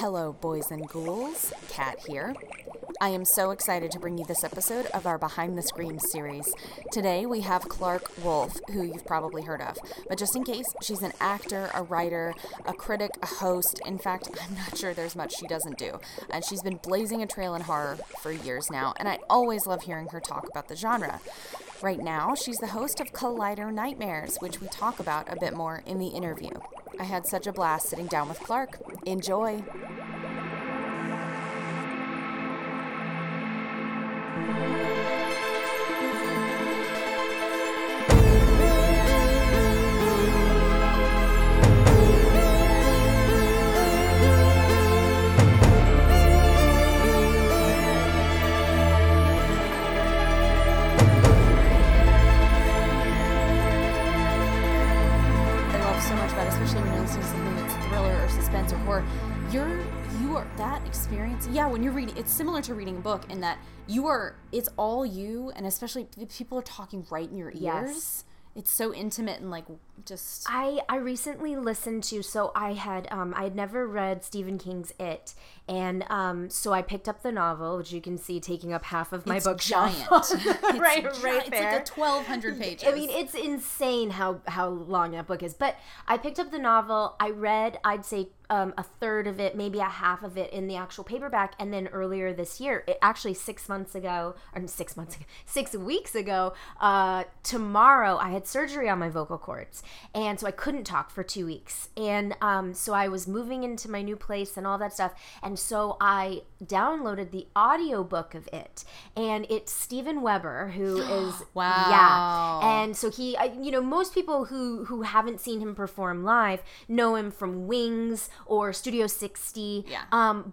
Hello, boys and ghouls. Kat here. I am so excited to bring you this episode of our Behind the Screams series. Today we have Clark Wolfe, who you've probably heard of, but just in case, she's an actor, a writer, a critic, a host. In fact, I'm not sure there's much she doesn't do. And she's been blazing a trail in horror for years now, and I always love hearing her talk about the genre. Right now, she's the host of Collider Nightmares, which we talk about a bit more in the interview. I had such a blast sitting down with Clark. Enjoy! Yeah, when you're reading, it's similar to reading a book in that you are, it's all you, and especially people are talking right in your ears. Yes. It's so intimate and like just. I recently listened to, so I had never read Stephen King's It, and so I picked up the novel, which you can see taking up half of my bookshelf. Right there. It's like 1,200 pages. I mean, it's insane how long that book is. But I picked up the novel. I read, I'd say, a third of it, maybe a half of it in the actual paperback, and then earlier this year, 6 weeks ago, tomorrow, I had surgery on my vocal cords, and so I couldn't talk for 2 weeks, and so I was moving into my new place and all that stuff, and so I downloaded the audiobook of it, and it's Steven Weber, who is, wow, yeah, and so he, you know, most people who haven't seen him perform live know him from Wings, or Studio 60, yeah.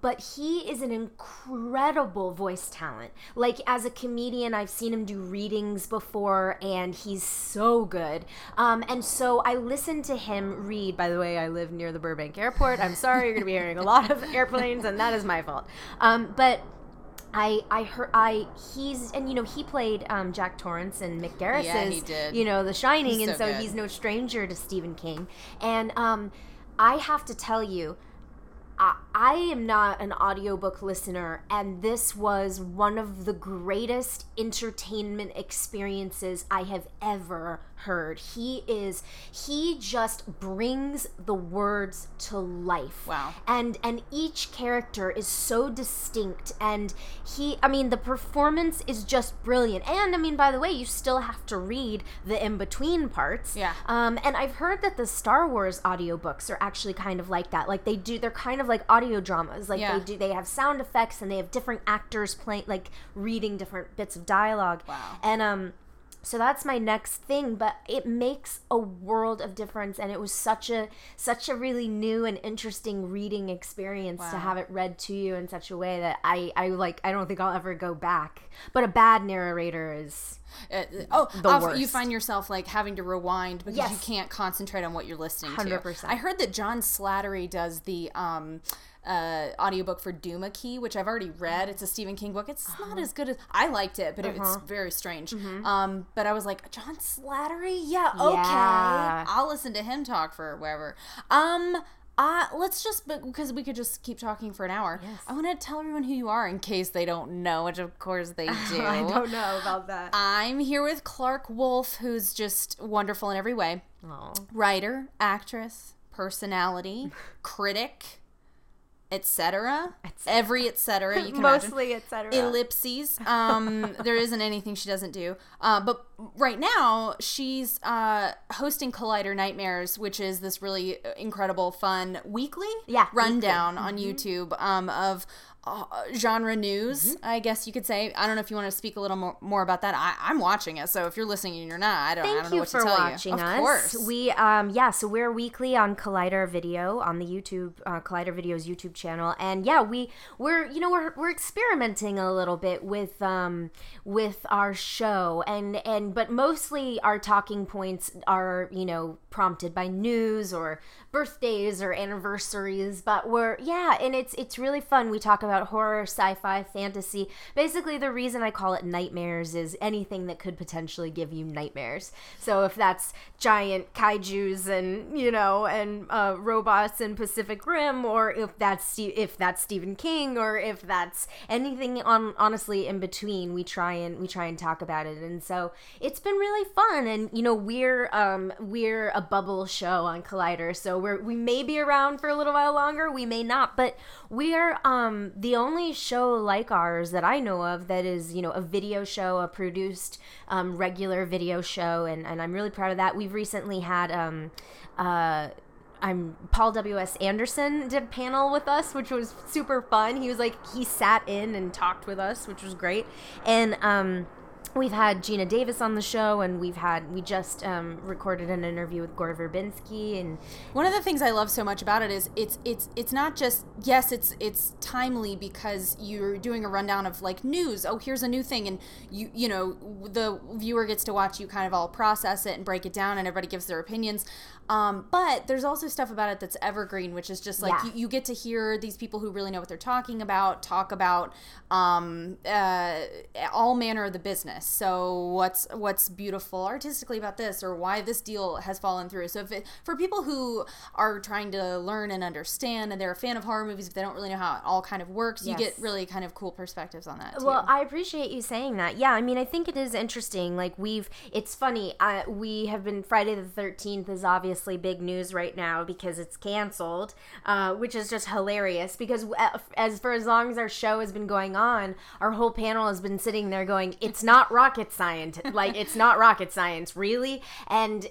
But he is an incredible voice talent. Like, as a comedian, I've seen him do readings before, and he's so good. And so I listened to him read. By the way, I live near the Burbank Airport. I'm sorry, you're going to be hearing a lot of airplanes, and that is my fault. But he played Jack Torrance and Mick Garris's, yeah, he did. You know, The Shining, he's and so good. He's no stranger to Stephen King. And I have to tell you, I am not an audiobook listener, and this was one of the greatest entertainment experiences I have ever heard. He just brings the words to life. Wow. And each character is so distinct, and the performance is just brilliant. And I mean, by the way, you still have to read the in-between parts. Yeah. And I've heard that the Star Wars audiobooks are actually kind of like that. Like they're kind of like audio dramas. Like, yeah. They have sound effects, and they have different actors playing, like reading different bits of dialogue. Wow. And so that's my next thing, but it makes a world of difference, and it was such a really new and interesting reading experience. Wow. To have it read to you in such a way that I don't think I'll ever go back. But a bad narrator is the worst. You find yourself like having to rewind because, yes, you can't concentrate on what you're listening 100%. To. I heard that John Slattery does the audiobook for Duma Key, which I've already read. It's a Stephen King book. It's not as good as I liked it, but it's very strange. Mm-hmm. But I was like, John Slattery? Yeah, okay. Yeah. I'll listen to him talk for wherever. Let's just, because we could just keep talking for an hour. Yes. I want to tell everyone who you are in case they don't know, which of course they do. I don't know about that. I'm here with Clark Wolfe, who's just wonderful in every way. Aww. Writer, actress, personality, critic, etc. Every etc. You can mostly etc. Ellipses. There isn't anything she doesn't do. But right now she's hosting Collider Nightmares, which is this really incredible, fun weekly rundown on YouTube of genre news. Mm-hmm. I guess you could say. I don't know if you want to speak a little more about that. I'm watching it, so if you're listening and you're not, I don't know what to tell you. Thank you for watching us. Of course. We so we're weekly on Collider Video on the YouTube Collider Video's YouTube channel, and yeah, we're experimenting a little bit with our show, and but mostly our talking points are, you know, prompted by news or birthdays or anniversaries, but we're and it's really fun. We talk about about horror, sci-fi, fantasy. Basically, the reason I call it nightmares is anything that could potentially give you nightmares. So if that's giant kaijus and, you know, and robots and Pacific Rim, or if that's Stephen King, or if that's anything honestly in between, we try and talk about it. And so it's been really fun. And, you know, we're a bubble show on Collider, so we may be around for a little while longer, we may not, but we are the only show like ours that I know of that is, you know, a video show, a produced regular video show, and I'm really proud of that. We've recently had Paul W.S. Anderson did a panel with us, which was super fun. He was like, he sat in and talked with us, which was great. And we've had Gina Davis on the show, and we just recorded an interview with Gore Verbinski. And one of the things I love so much about it is it's not just, yes, it's timely because you're doing a rundown of like news. Oh, here's a new thing, and you know, the viewer gets to watch you kind of all process it and break it down, and everybody gives their opinions. But there's also stuff about it that's evergreen, which is just like, yeah, you get to hear these people who really know what they're talking about, talk about all manner of the business. So what's beautiful artistically about this, or why this deal has fallen through. So for people who are trying to learn and understand, and they're a fan of horror movies, but they don't really know how it all kind of works, yes, you get really kind of cool perspectives on that too. Well, I appreciate you saying that. Yeah, I mean, I think it is interesting. Like it's funny. We have been, Friday the 13th is obviously big news right now because it's canceled, which is just hilarious because as long as our show has been going on, our whole panel has been sitting there going, it's not rocket science. Like, it's not rocket science, really. And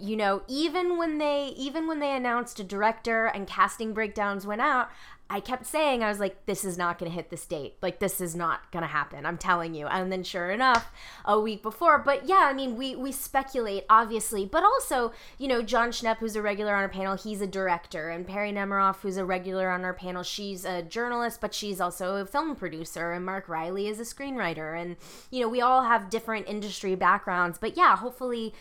you know, even when they announced a director and casting breakdowns went out, I kept saying, I was like, this is not going to hit this date. Like, this is not going to happen. I'm telling you. And then sure enough, a week before. But yeah, I mean, we speculate, obviously. But also, you know, John Schnepp, who's a regular on our panel, he's a director. And Perry Nemiroff, who's a regular on our panel, she's a journalist, but she's also a film producer. And Mark Riley is a screenwriter. And, you know, we all have different industry backgrounds. But yeah, hopefully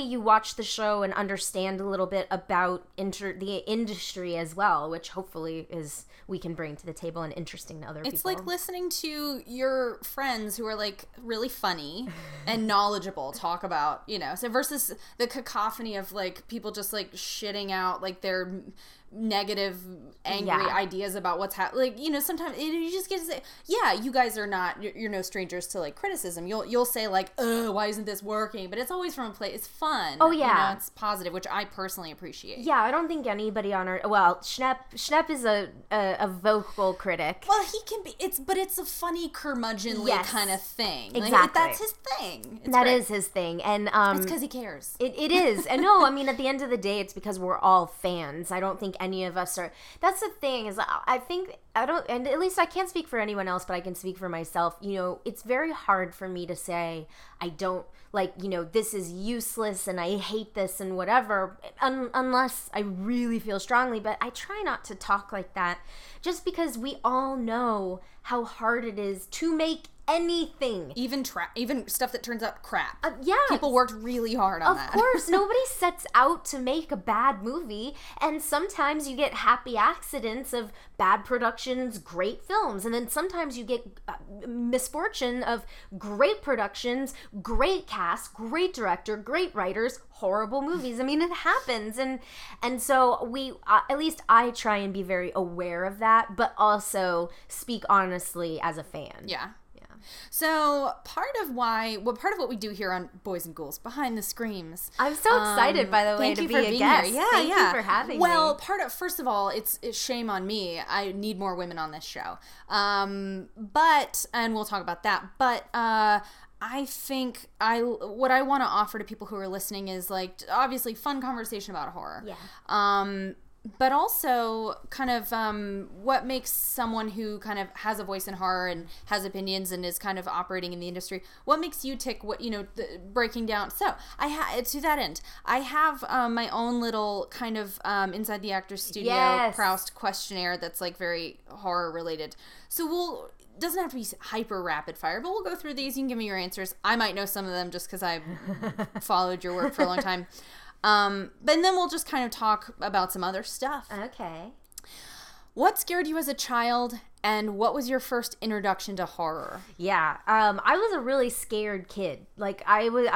you watch the show and understand a little bit about the industry as well, which hopefully is, we can bring to the table and interesting to other people. It's like listening to your friends who are like really funny and knowledgeable talk about, you know, so versus the cacophony of like people just like shitting out like their negative, angry, yeah, ideas about what's happening. Like, you know, sometimes you just get to say, yeah, you guys are not, you're no strangers to like criticism. You'll say like, oh, why isn't this working? But it's always from a place, it's fun. Oh yeah, you know, it's positive, which I personally appreciate. Yeah, I don't think anybody on our, well, Schnepp is a vocal critic. Well, he can be. It's a funny curmudgeonly, yes, kind of thing. Exactly, like, that's his thing. That is his thing, and it's because he cares. It is, and no, I mean, at the end of the day, it's because we're all fans. I don't think any of us are. That's the thing, is I think I don't, and at least I can't speak for anyone else, but I can speak for myself. You know, it's very hard for me to say I don't like, you know, this is useless and I hate this and whatever, unless I really feel strongly. But I try not to talk like that, just because we all know how hard it is to make anything, even stuff that turns out crap. Yeah, people worked really hard on that. Of course, nobody sets out to make a bad movie, and sometimes you get happy accidents of bad productions, great films, and then sometimes you get misfortune of great productions, great cast, great director, great writers, horrible movies. I mean, it happens, and so we, at least I try and be very aware of that, but also speak honestly as a fan. Yeah. So part of what we do here on Boys and Ghouls Behind the Screams. I'm so excited, by the way, to be a guest. Yeah, thank you for having me. Well, first of all, it's shame on me. I need more women on this show. But we'll talk about that. But I think what I want to offer to people who are listening is like obviously fun conversation about horror. Yeah. But also kind of what makes someone who kind of has a voice in horror and has opinions and is kind of operating in the industry, what makes you tick, what, you know, breaking down. So to that end, I have my own little kind of Inside the Actors Studio, yes, Proust questionnaire that's like very horror related. So we'll, doesn't have to be hyper rapid fire, but we'll go through these. You can give me your answers. I might know some of them just because I've followed your work for a long time. But then we'll just kind of talk about some other stuff. Okay. What scared you as a child And what was your first introduction to horror? Yeah, I was a really scared kid. Like, I was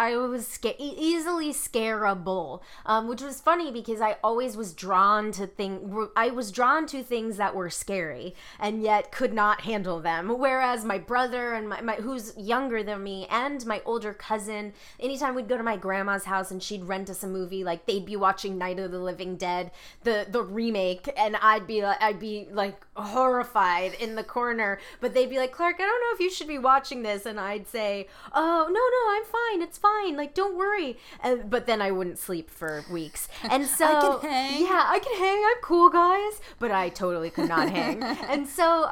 easily scarable, which was funny because I always was drawn to things that were scary and yet could not handle them. Whereas my brother and my who's younger than me and my older cousin, anytime we'd go to my grandma's house and she'd rent us a movie, like they'd be watching Night of the Living Dead, the remake, and I'd be like horrified in the corner, but they'd be like, Clark, I don't know if you should be watching this, and I'd say, oh, no, I'm fine, it's fine, like, don't worry, but then I wouldn't sleep for weeks, and so, I can hang, I'm cool, guys, but I totally could not hang, and so,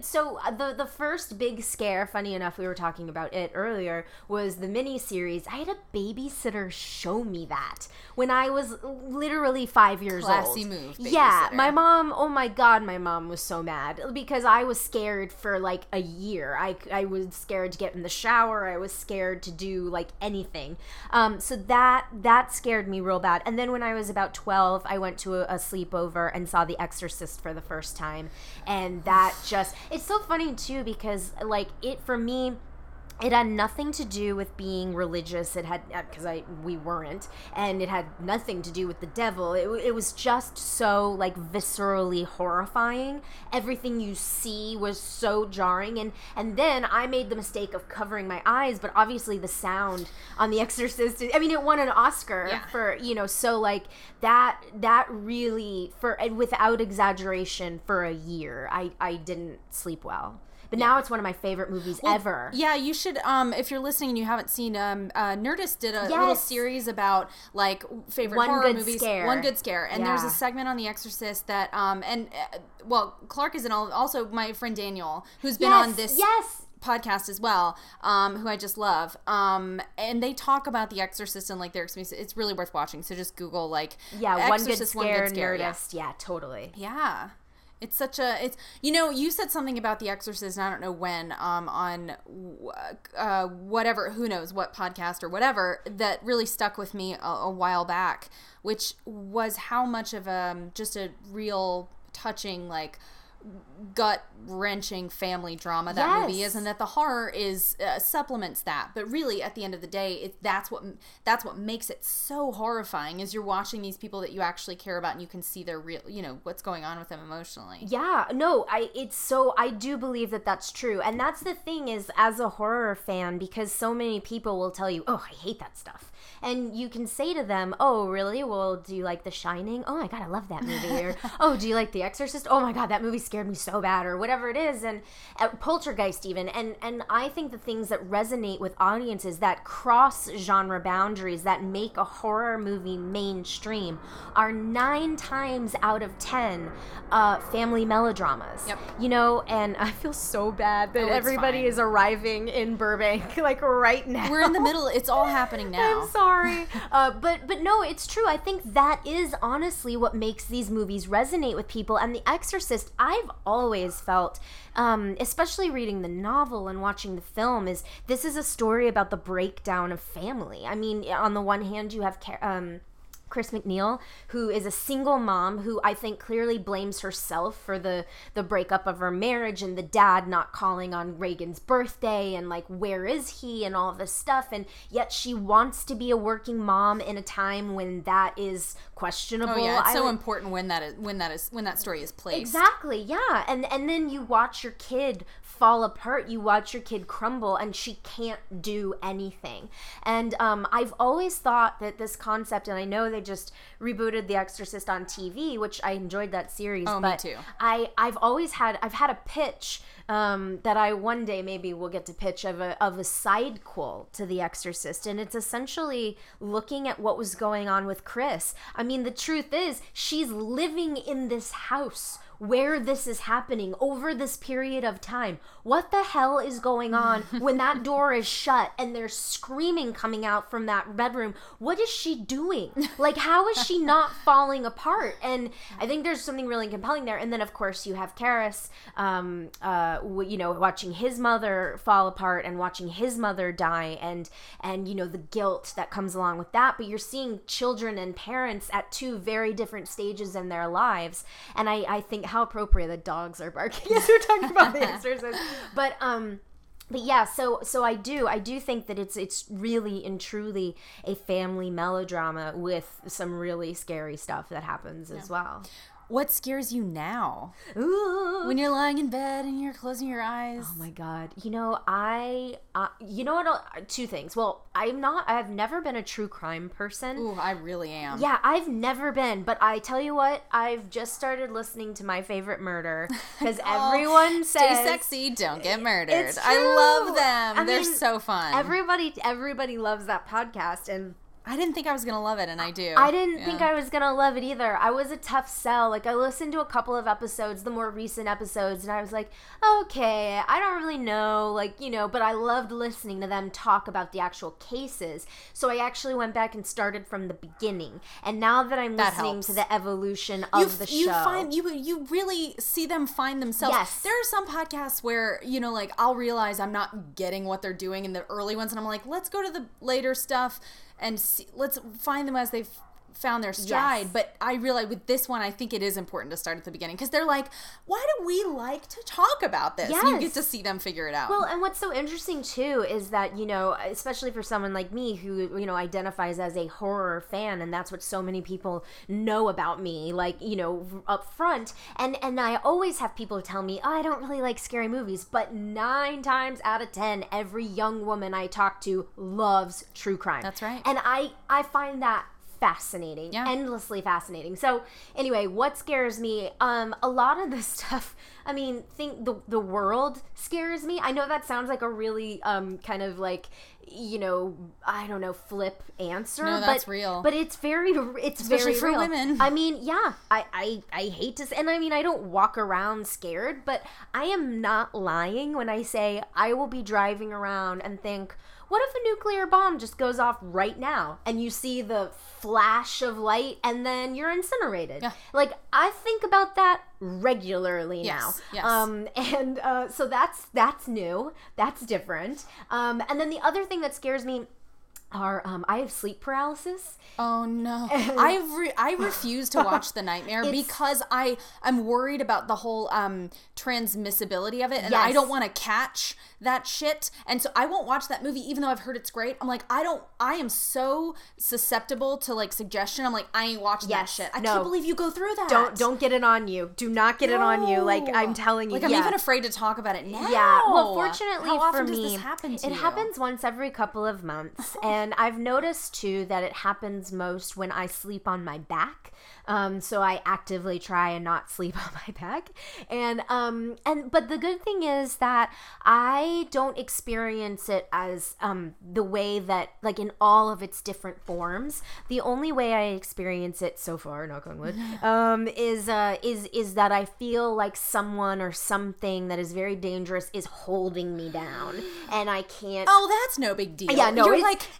so the first big scare, funny enough, we were talking about it earlier, was the miniseries. I had a babysitter show me that when I was literally 5 years old. Classy move, babysitter. Yeah, my mom, oh my god, my mom was so mad because I was scared for like a year. I was scared to get in the shower. I was scared to do like anything. So that scared me real bad. And then when I was about 12, I went to a sleepover and saw The Exorcist for the first time. And that just, it's so funny too because like it, for me, it had nothing to do with being religious. It had, because we weren't, and it had nothing to do with the devil. It was just so like viscerally horrifying. Everything you see was so jarring, and then I made the mistake of covering my eyes. But obviously, the sound on The Exorcist, I mean, it won an Oscar for So like that really, for, and without exaggeration, for a year, I didn't sleep well. But now it's one of my favorite movies ever. Yeah, you should, if you're listening and you haven't seen, Nerdist did a little series about, like, favorite horror movies. One Good Scare. And there's a segment on The Exorcist that, Clark is in, also my friend Daniel, who's been on this podcast as well, who I just love, and they talk about The Exorcist and like their experience. It's really worth watching, so just Google, like, Exorcist, One Good Scare, Nerdist. Yeah, totally. Yeah. It's such a, it's, you know, you said something about The Exorcist, and I don't know when, on whatever, who knows what podcast or whatever, that really stuck with me a while back, which was how much of just a real touching, like, gut-wrenching family drama that movie is, and that the horror is supplements that, but really at the end of the day, that's what makes it so horrifying is you're watching these people that you actually care about and you can see their real, what's going on with them emotionally. I do believe that that's true, and that's the thing is, as a horror fan, because so many people will tell you, oh, I hate that stuff, and you can say to them, oh, really? Well, do you like The Shining? Oh my god, I love that movie. Or, oh, do you like The Exorcist? Oh my god, that movie scared me so bad, or whatever it is, and Poltergeist even, and I think the things that resonate with audiences that cross genre boundaries, that make a horror movie mainstream, are 9 times out of 10 family melodramas. Yep. And I feel so bad that everybody is arriving in Burbank like right now. We're in the middle, it's all happening now. I'm sorry. But no, it's true. I think that is honestly what makes these movies resonate with people, and The Exorcist, I've always felt, especially reading the novel and watching the film, this is a story about the breakdown of family. I mean, on the one hand, you have Chris McNeil, who is a single mom who I think clearly blames herself for the breakup of her marriage, and the dad not calling on Reagan's birthday, and like, where is he, and all this stuff, and yet she wants to be a working mom in a time when that is questionable. Oh yeah, it's so important when that story is placed. Exactly, yeah. And then you watch your kid fall apart, you watch your kid crumble, and she can't do anything. And I've always thought that this concept, and I know they just rebooted The Exorcist on TV, which I enjoyed that series. Oh, but me too. I've had a pitch that I one day maybe will get to pitch of a sidequel to The Exorcist, and it's essentially looking at what was going on with Chris. I mean, the truth is, she's living in this house where this is happening over this period of time. What the hell is going on when that door is shut and there's screaming coming out from that bedroom? What is she doing? Like, how is she not falling apart? And I think there's something really compelling there. And then, of course, you have Karis, watching his mother fall apart and watching his mother die and the guilt that comes along with that. But you're seeing children and parents at two very different stages in their lives. And I think how appropriate that dogs are barking as we're talking about The Exorcist. But yeah, so I do think that it's really and truly a family melodrama with some really scary stuff that happens as well. What scares you now? Ooh. When you're lying in bed and you're closing your eyes. Oh my God. You know, two things. Well, I've never been a true crime person. Ooh, I really am. Yeah, I've never been, but I tell you what, I've just started listening to My Favorite Murder because everyone says, stay sexy, don't get murdered. It's true. I love them. They're so fun. Everybody loves that podcast, and I didn't think I was going to love it, and I do. I didn't think I was going to love it either. I was a tough sell. Like, I listened to a couple of episodes, the more recent episodes, and I was like, okay, I don't really know, like, you know, but I loved listening to them talk about the actual cases. So I actually went back and started from the beginning. And now that I'm listening to the evolution of the show. You really see them find themselves. Yes. There are some podcasts where, you know, like, I'll realize I'm not getting what they're doing in the early ones, and I'm like, let's go to the later stuff. And let's find them as they've found their stride. Yes. But I realize with this one, I think it is important to start at the beginning because they're like, why do we like to talk about this? Yes. And you get to see them figure it out. Well, and what's so interesting too is that, you know, especially for someone like me who, you know, identifies as a horror fan, and that's what so many people know about me, like, you know, up front. And I always have people tell me, oh, I don't really like scary movies, but 9 times out of 10, every young woman I talk to loves true crime. That's right. And I find that fascinating, endlessly fascinating. So anyway, what scares me? A lot of this stuff, I mean, the world scares me. I know that sounds like a really kind of like, you know, I don't know, flip answer. No, that's real. But it's very, especially very real. For women. I mean, yeah, I hate to say, and I mean, I don't walk around scared, but I am not lying when I say I will be driving around and think, what if a nuclear bomb just goes off right now and you see the flash of light and then you're incinerated? Yeah. Like, I think about that regularly now. Yes. So that's new. That's different. And then the other thing that scares me are I have sleep paralysis. Oh no. I refuse to watch The Nightmare because I'm worried about the whole transmissibility of it, and I don't want to catch that shit, and so I won't watch that movie even though I've heard it's great. I'm like, I am so susceptible to like suggestion. I'm like, I ain't watching that shit. I can't believe you go through that. Don't get it on you. Do not get it on you. Like, I'm telling you. Like, I'm even afraid to talk about it now. Yeah. Well, fortunately how often for me, does this happen to you? It happens once every couple of months. And I've noticed, too, that it happens most when I sleep on my back. So I actively try and not sleep on my back. But the good thing is that I don't experience it as the way that, like, in all of its different forms. The only way I experience it so far, knock on wood, is that I feel like someone or something that is very dangerous is holding me down, and I can't. Oh, that's no big deal. Yeah, no,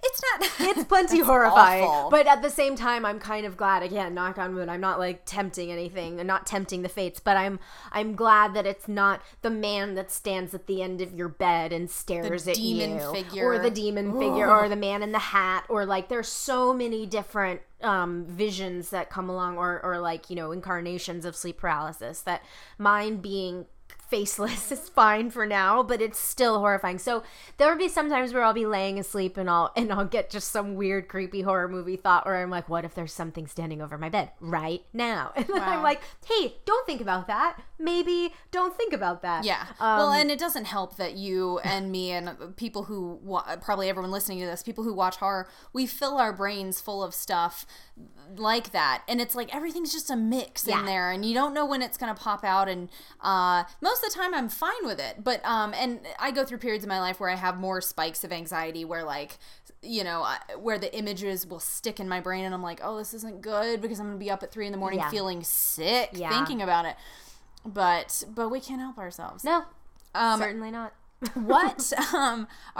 it's not. It's plenty horrifying. Awful. But at the same time, I'm kind of glad, again, knock on wood, I'm not like tempting anything and not tempting the fates, but I'm glad that it's not the man that stands at the end of your bed and stares at you. The demon figure or the man in the hat, or like there's so many different visions that come along or like, you know, incarnations of sleep paralysis, that mine being faceless is fine for now, but it's still horrifying. So there will be sometimes where I'll be laying asleep and I'll get just some weird creepy horror movie thought where I'm like, what if there's something standing over my bed right now? And then I'm like, hey, don't think about that. Maybe don't think about that. Yeah. Well, and it doesn't help that you and me and people who probably everyone listening to this, people who watch horror, we fill our brains full of stuff like that, and it's like everything's just a mix in there, and you don't know when it's gonna pop out. And most of the time I'm fine with it, but and I go through periods in my life where I have more spikes of anxiety, where like, you know, where the images will stick in my brain, and I'm like, oh, this isn't good because I'm gonna be up at 3 a.m. feeling sick thinking about it. But we can't help ourselves. No, certainly not. All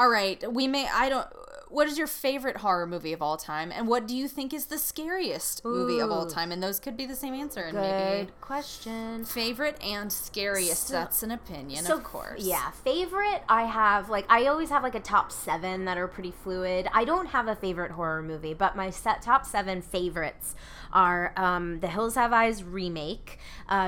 right, we may. I don't. what is your favorite horror movie of all time, and what do you think is the scariest movie of all time? And those could be the same answer. And good question. Favorite and scariest. So, that's an opinion, of course. Yeah, favorite. I always have a top 7 that are pretty fluid. I don't have a favorite horror movie, but my top 7 favorites are The Hills Have Eyes remake,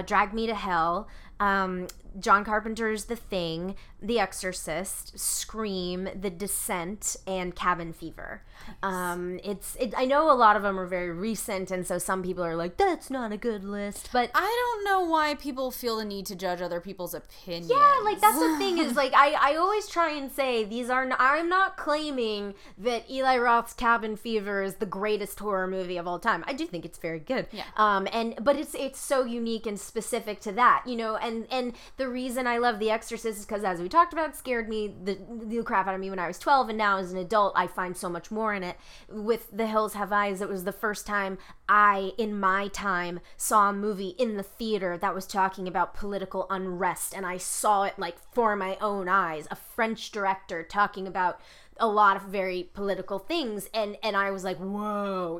Drag Me to Hell, John Carpenter's The Thing, The Exorcist, Scream, The Descent, and Cabin Fever. Nice. I know a lot of them are very recent, and so some people are like, that's not a good list, but... I don't know why people feel the need to judge other people's opinions. Yeah, that's the thing is, I always try and say, I'm not claiming that Eli Roth's Cabin Fever is the greatest horror movie of all time. I do think it's very good. Yeah. But it's so unique and specific to that, and the reason I love The Exorcist is because, as we talked about, it scared me the crap out of me when I was 12, and now as an adult, I find so much more in it. With The Hills Have Eyes, it was the first time I, in my time, saw a movie in the theater that was talking about political unrest, and I saw it, for my own eyes. A French director talking about a lot of very political things, and I was like, whoa,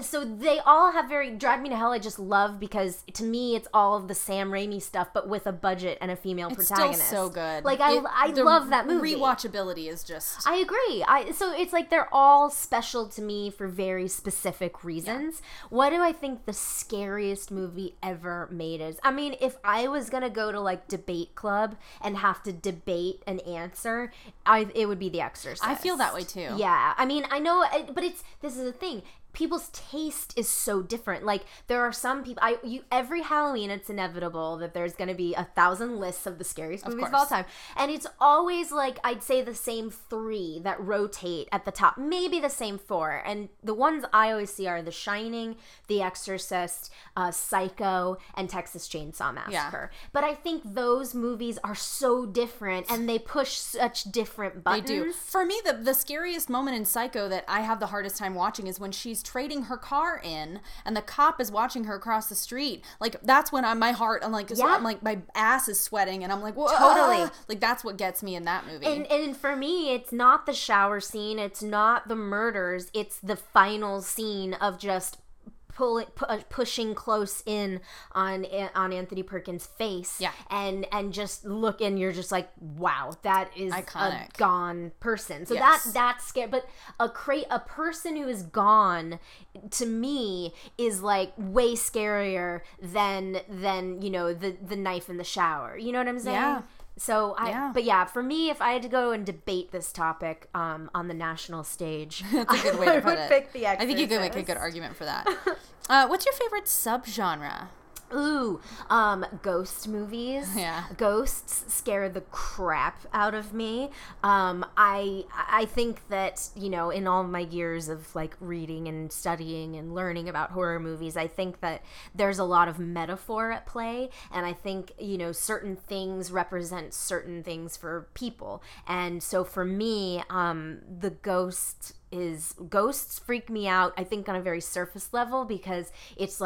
so they all have very... Drag Me to Hell I just love because, to me, it's all of the Sam Raimi stuff, but with a budget and a female protagonist. It's still so good. I love that movie. Rewatchability is just... I agree. So it's they're all special to me for very specific reasons. Yeah. What do I think the scariest movie ever made is? I mean, if I was gonna go to, debate club and have to debate an answer, it would be The Exorcist. I feel that way too. Yeah. I mean, I know, but this is the thing. People's taste is so different. There are some people... every Halloween, it's inevitable that there's going to be 1,000 lists of the scariest movies of all time. And it's always, I'd say the same 3 that rotate at the top. Maybe the same 4. And the ones I always see are The Shining, The Exorcist, Psycho, and Texas Chainsaw Massacre. Yeah. But I think those movies are so different, and they push such different buttons. They do. For me, the scariest moment in Psycho that I have the hardest time watching is when she's trading her car in, and the cop is watching her across the street. That's when my heart, my ass is sweating, and I'm like, whoa, totally. That's what gets me in that movie. And for me, it's not the shower scene, it's not the murders, it's the final scene of just pushing close in on Anthony Perkins' face, yeah, and just look, and you're just like, wow, that is iconic. A gone person. So yes, that's scary. But a person who is gone, to me, is way scarier than the knife in the shower. You know what I'm saying? Yeah. So for me, if I had to go and debate this topic on the national stage, that's a good way to put it. I would pick The Exorcist. I think you could make a good argument for that. What's your favorite subgenre? Ooh, ghost movies. Yeah. Ghosts scare the crap out of me. I think that, in all my years of reading and studying and learning about horror movies, I think that there's a lot of metaphor at play, and I think, certain things represent certain things for people. And so for me, the ghost... Ghosts freak me out, I think, on a very surface level, because it's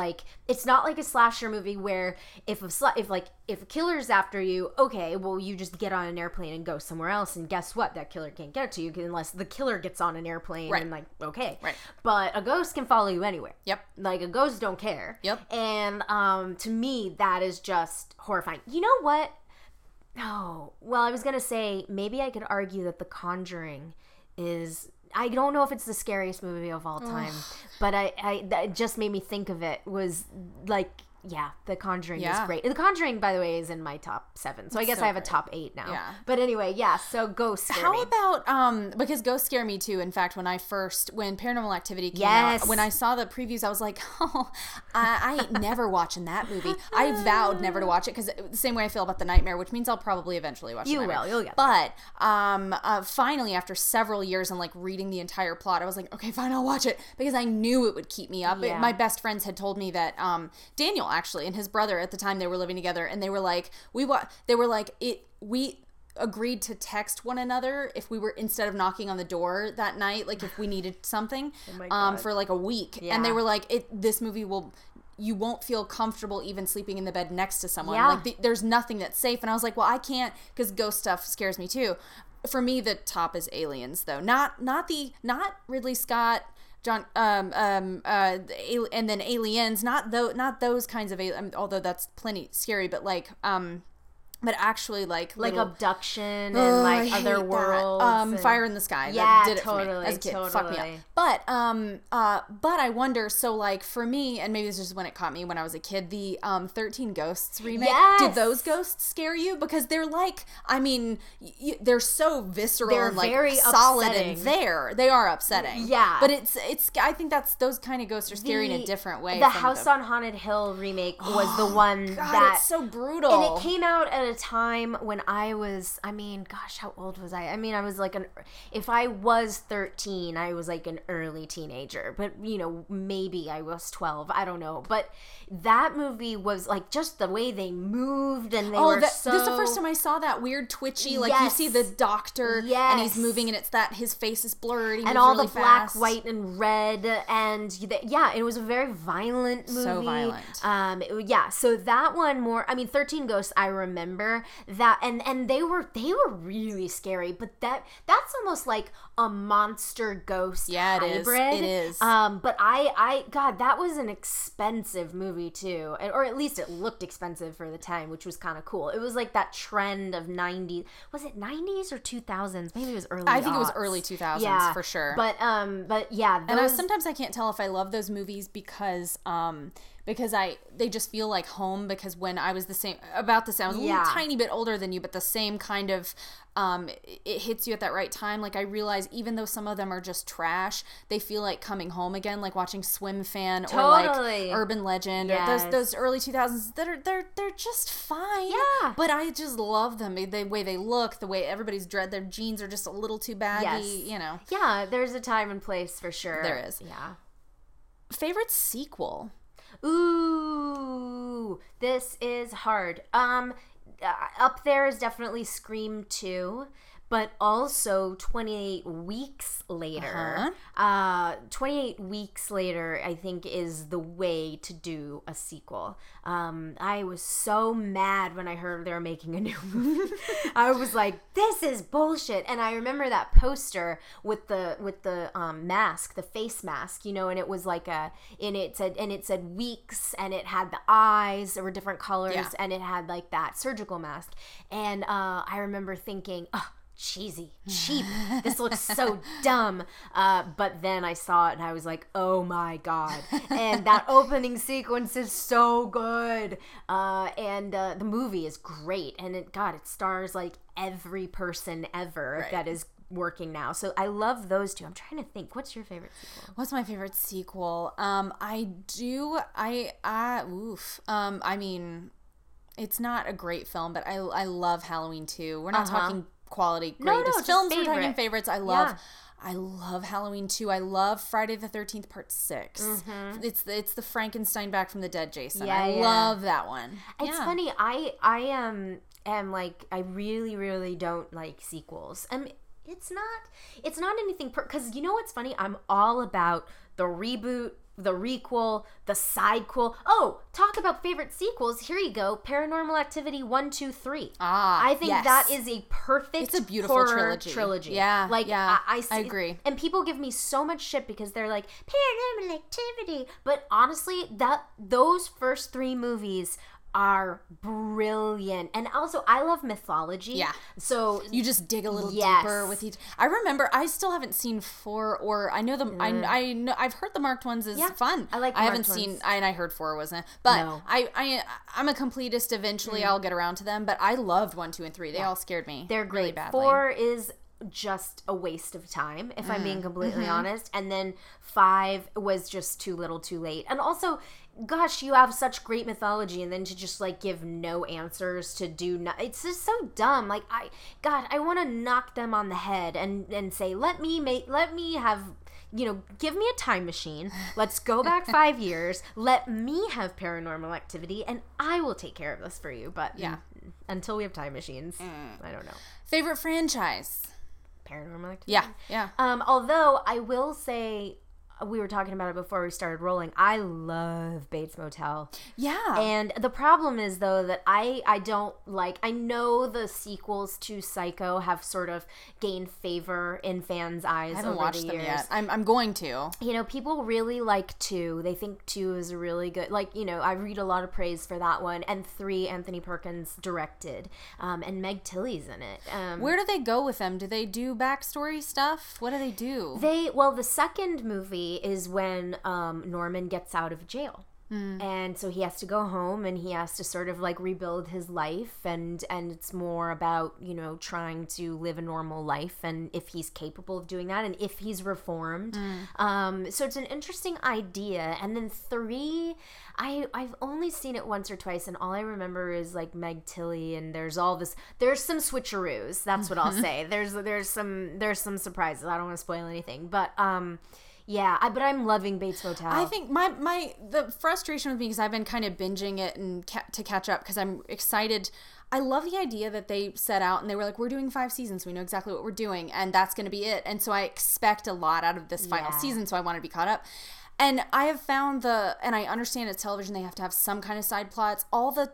not like a slasher movie where if a killer's after you, okay, well, you just get on an airplane and go somewhere else, and guess what? That killer can't get to you unless the killer gets on an airplane, right, and okay. Right. But a ghost can follow you anywhere. Yep. A ghost don't care. Yep. And to me, that is just horrifying. You know what? Oh, well, I was going to say, maybe I could argue that The Conjuring is... I don't know if it's the scariest movie of all time, but I that just made me think of it, was The Conjuring is great. The Conjuring, by the way, is in my top 7, so I guess I have a top 8 now. Yeah. But anyway, so ghosts scare me. How about, because ghosts scare me too, in fact, when Paranormal Activity came out, when I saw the previews, I was like, oh, I ain't never watching that movie. I vowed never to watch it, because the same way I feel about The Nightmare, which means I'll probably eventually watch The Nightmare. You will, you'll get that. But finally, after several years and reading the entire plot, I was like, okay, fine, I'll watch it, because I knew it would keep me up. Yeah. My best friends had told me that Daniel, actually, and his brother, at the time they were living together, and they were like, we agreed to text one another if we were, instead of knocking on the door that night, if we needed something, for a week. Yeah. And they were like, this movie will... you won't feel comfortable even sleeping in the bed next to someone. Yeah. There's nothing that's safe. And I was like, well, I can't, because ghost stuff scares me too. For me, the top is Aliens, though. Not Ridley Scott, John, and then Aliens. Not those kinds of aliens. Although that's plenty scary, but but actually like Abduction and Other Worlds. Fire in the Sky. Yeah, that did it for me as a kid. Totally. Fuck me up. But I wonder. So for me, and maybe this is when it caught me when I was a kid. The 13 Ghosts remake. Yes! Did those ghosts scare you? Because they're they're so visceral. They're and very solid upsetting. In there. They are upsetting. Yeah. But it's. I think that's those kind of ghosts are scary in a different way. The House on Haunted Hill remake was the one it's so brutal. And it came out at a time when I was, how old was I? I was if I was 13, I was an early teenager, but maybe I was 12. I don't know. But that movie was just the way they moved and they were so. This is the first time I saw that weird twitchy, yes. You see the doctor yes. and he's moving and it's that his face is blurred. He and all really the fast. Black, white, and red. And it was a very violent movie. So violent. So that one more, 13 Ghosts, I remember. That and they were really scary, but that's almost like a monster ghost hybrid. It is. But I that was an expensive movie too, or at least it looked expensive for the time, which was kind of cool. It was that trend of 90s. Was it 90s or 2000s? Maybe it was early. I think it was early 2000s for sure. But yeah, those... and sometimes I can't tell if I love those movies because they just feel like home, because when I was I was a little tiny bit older than you, but the same kind of, it hits you at that right time. I realize even though some of them are just trash, they feel like coming home again, like watching Swim Fan totally. Or Urban Legend yes. or those early 2000s that are, they're just fine. Yeah. But I just love them. The way they look, the way everybody's their jeans are just a little too baggy, yes. Yeah, there's a time and place for sure. There is. Yeah. Favorite sequel? Ooh, this is hard. Up there is definitely Scream 2, but also 28 Weeks Later. Uh-huh. 28 Weeks Later, I think, is the way to do a sequel. I was so mad when I heard they were making a new movie. I was this is bullshit. And I remember that poster with the mask, the face mask, and it was it said Weeks, and it had the eyes that were different colors, and it had that surgical mask. And I remember thinking, oh, cheesy, cheap. This looks so dumb. But then I saw it and I was like, oh my God. And that opening sequence is so good. And the movie is great. And it stars every person ever right. that is working now. So I love those two. I'm trying to think. What's your favorite sequel? What's my favorite sequel? It's not a great film, but I love Halloween 2. We're not talking quality greatest films, we're talking favorites. I love Halloween 2. I love Friday the 13th Part 6. Mm-hmm. It's the Frankenstein back from the dead Jason. I love that one. It's funny. I really, really don't like sequels. It's not anything because what's funny? I'm all about the reboot, the requel, the sidequel. Oh, talk about favorite sequels. Here you go. Paranormal Activity 1, 2, 3. I think that is a perfect It's a beautiful trilogy. Yeah. I agree. And people give me so much shit because they're like, Paranormal Activity. But honestly, those first three movies are brilliant. And also I love mythology. Yeah. So you just dig a little deeper with each. I remember I still haven't seen 4 or I know them. I know I've heard the marked ones is fun. I like the I haven't ones. Seen I and I heard 4 wasn't. But no. I'm a completist. Eventually I'll get around to them, but I loved 1, 2 and 3. They all scared me. They're great. Really badly. 4 is just a waste of time, if I'm being completely honest. And then 5 was just too little, too late. And also, gosh, you have such great mythology, and then to just give no answers, to do it's just so dumb. I want to knock them on the head and say, let me have. Give me a time machine. Let's go back 5 years. Let me have Paranormal Activity, and I will take care of this for you. But until we have time machines, I don't know. Favorite franchise. Paranormal Activity. Yeah. Although I will say we were talking about it before we started rolling. I love Bates Motel. Yeah. And the problem is, though, that I don't like... I know the sequels to Psycho have sort of gained favor in fans' eyes over the years. I haven't watched them yet. I'm going to. You know, people really like 2. They think 2 is really good. Like, you know, I read a lot of praise for that one. And 3, Anthony Perkins directed. And Meg Tilly's in it. Where do they go with them? Do they do backstory stuff? What do they do? Well, the second movie is when Norman gets out of jail. Mm. And so he has to go home and he has to sort of like rebuild his life, and it's more about, you know, trying to live a normal life and if he's capable of doing that and if he's reformed. Mm. So it's an interesting idea. And then 3, I've only seen it once or twice, and all I remember is like Meg Tilly, and there's some switcheroos. That's what I'll say. There's some surprises. I don't want to spoil anything, but yeah, but I'm loving Bates Motel. I think the frustration with me, because I've been kind of binging it and to catch up, because I'm excited. I love the idea that they set out and they were like, we're doing 5 seasons. We know exactly what we're doing, and that's going to be it. And so I expect a lot out of this final season, so I want to be caught up. And I have found and I understand it's television, they have to have some kind of side plots. All the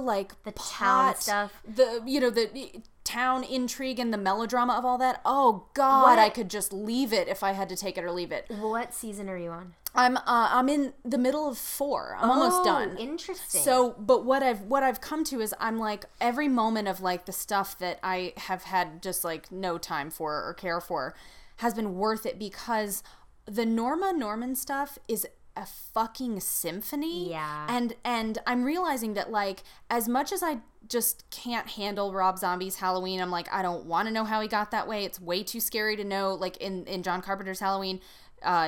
like the town stuff, the town intrigue and the melodrama of all that. Oh God, I could just leave it if I had to take it or leave it. What season are you on? I'm in the middle of 4. I'm almost done. Interesting. So, but what I've come to is I'm like every moment of like the stuff that I have had just like no time for or care for has been worth it, because the Norman stuff is a fucking symphony. Yeah. And I'm realizing that, like, as much as I just can't handle Rob Zombie's Halloween, I'm like, I don't want to know how he got that way. It's way too scary to know. Like in John Carpenter's Halloween,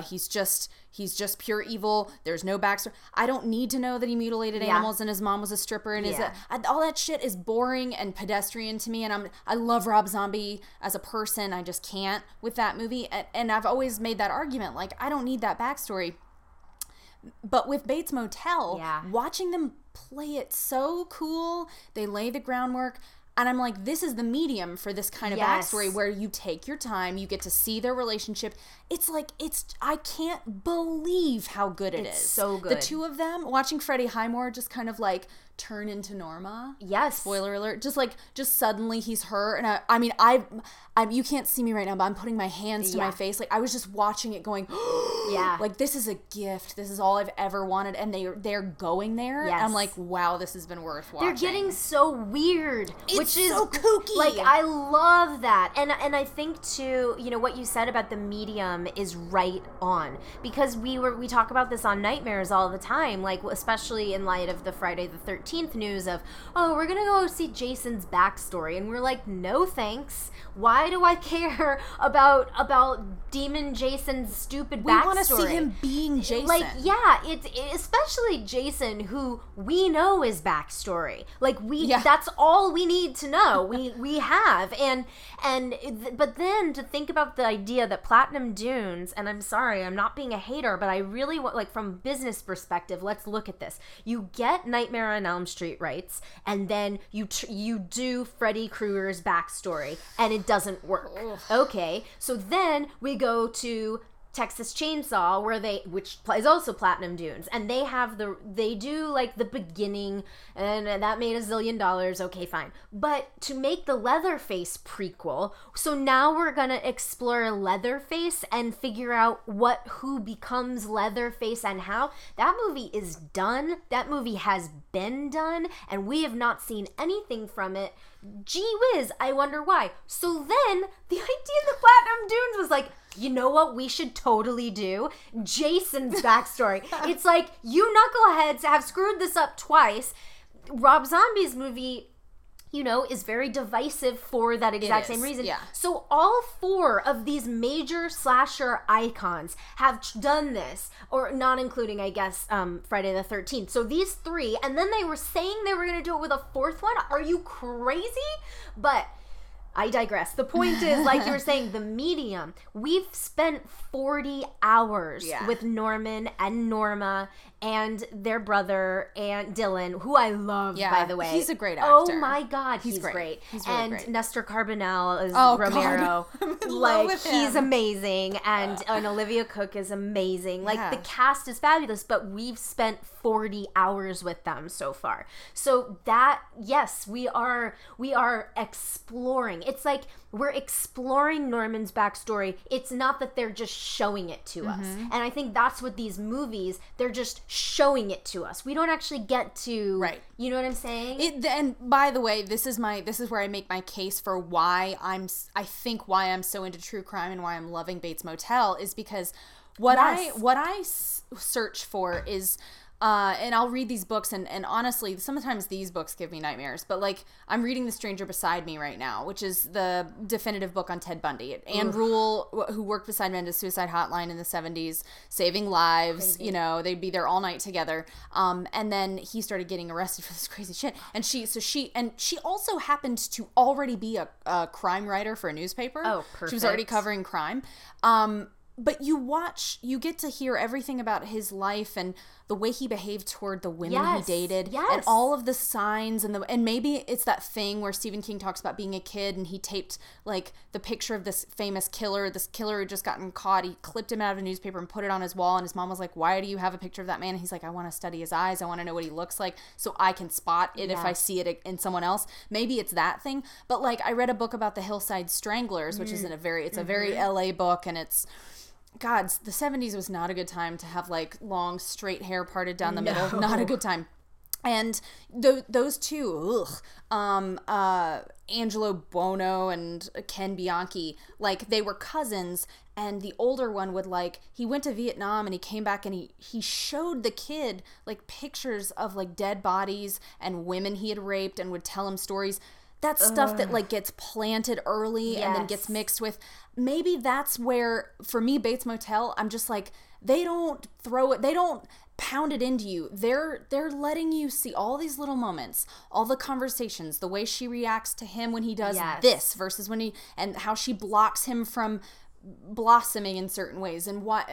he's just pure evil. There's no backstory. I don't need to know that he mutilated animals and his mom was a stripper and all that shit is boring and pedestrian to me. And I love Rob Zombie as a person. I just can't with that movie. And I've always made that argument, like, I don't need that backstory. But with Bates Motel, watching them play it so cool, they lay the groundwork. And I'm like, this is the medium for this kind of backstory where you take your time, you get to see their relationship. It's like, I can't believe how good it is. So good. The two of them, watching Freddie Highmore just kind of like turn into Norma. Yes. Spoiler alert. Just suddenly he's her. And I mean, you can't see me right now, but I'm putting my hands to my face. Like, I was just watching it going, like, this is a gift. This is all I've ever wanted. And they're going there. Yes. And I'm like, wow, this has been worth watching. They're getting so weird. Which is so kooky. Like, I love that. And I think, too, you know, what you said about the medium is right on. Because we talk about this on Nightmares all the time, like, especially in light of the Friday the 13th news of, oh, we're going to go see Jason's backstory. And we're like, no thanks. Why do I care about Demon Jason's stupid backstory? We want to see him being Jason. Like, yeah, it's especially Jason, who we know is backstory. Like, that's all we need to know. We have. But then to think about the idea that Platinum Dunes, and I'm sorry, I'm not being a hater, but I really want, like, from business perspective, let's look at this. You get Nightmare on Elm Street rights, and then you do Freddy Krueger's backstory, and it doesn't work. Ugh. Okay, so then we go to Texas Chainsaw, which is also Platinum Dunes, and they do like the beginning, and that made $1 zillion. Okay, fine, but to make the Leatherface prequel, so now we're gonna explore Leatherface and figure out who becomes Leatherface and how. That movie is done. That movie has been done, and we have not seen anything from it. Gee whiz, I wonder why. So then the idea of the Platinum Dunes was like, you know what we should totally do? Jason's backstory. It's like, you knuckleheads have screwed this up twice. Rob Zombie's movie, you know, is very divisive for that exact same reason. Yeah. So all 4 of these major slasher icons have done this, or not including, I guess, Friday the 13th. So these 3, and then they were saying they were going to do it with a 4th one? Are you crazy? But I digress. The point is, like you were saying, the medium. We've spent 40 hours with Norman and Norma and their brother and Dylan, who I love, by the way. He's a great actor. Oh, my God. He's great. He's really great. And Nestor Carbonell is Romero. Like, he's amazing. And Olivia Cooke is amazing. Like, the cast is fabulous, but we've spent 40 hours with them so far. So that, yes, we are exploring. It's like we're exploring Norman's backstory. It's not that they're just showing it to us. And I think that's what these movies, they're just showing it to us. We don't actually get to, you know what I'm saying? And by the way, this is where I make my case for why I think why I'm so into true crime and why I'm loving Bates Motel is because what I search for is, and I'll read these books, and honestly, sometimes these books give me nightmares, but, like, I'm reading The Stranger Beside Me right now, which is the definitive book on Ted Bundy. Anne Rule, who worked beside Mendes' suicide hotline in the 70s, saving lives, crazy. You know, they'd be there all night together, and then he started getting arrested for this crazy shit, and she also happened to already be a crime writer for a newspaper. Oh, perfect. She was already covering crime, but you get to hear everything about his life and the way he behaved toward the women he dated and all of the signs and maybe it's that thing where Stephen King talks about being a kid and he taped, like, the picture of this famous killer, who just gotten caught. He clipped him out of a newspaper and put it on his wall, and his mom was like, "Why do you have a picture of that man?" And he's like, "I want to study his eyes. I want to know what he looks like so I can spot it if I see it in someone else." Maybe it's that thing. But, like, I read a book about the Hillside Stranglers, which is a very LA book, and it's, God, the 70s was not a good time to have, like, long, straight hair parted down the middle. Not a good time. And those two, Angelo Bono and Ken Bianchi, like, they were cousins, and the older one would, like, he went to Vietnam and he came back and he showed the kid, like, pictures of, like, dead bodies and women he had raped and would tell him stories. That's stuff that, like, gets planted early and then gets mixed with. Maybe that's where, for me, Bates Motel, I'm just like, they don't throw it, they don't pound it into you. They're letting you see all these little moments, all the conversations, the way she reacts to him when he does this versus when he, and how she blocks him from blossoming in certain ways, and why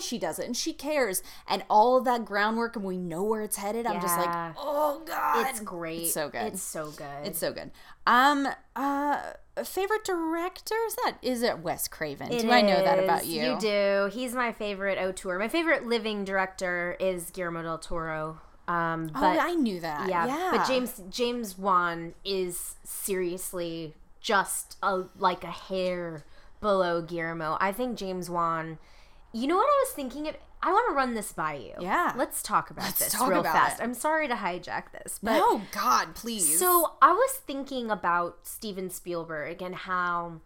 she does it, and she cares, and all of that groundwork, and we know where it's headed. I'm just like, oh God, it's great. It's so good. Favorite director? Is it Wes Craven? I know that about you. You do. He's my favorite auteur. My favorite living director is Guillermo del Toro. But I knew that. Yeah. But James Wan is seriously just like a hair below Guillermo. I think James Wan, you know what I was thinking of? I want to run this by you. Yeah. Let's talk about this real fast. I'm sorry to hijack this. But no, God, please. So I was thinking about Steven Spielberg and how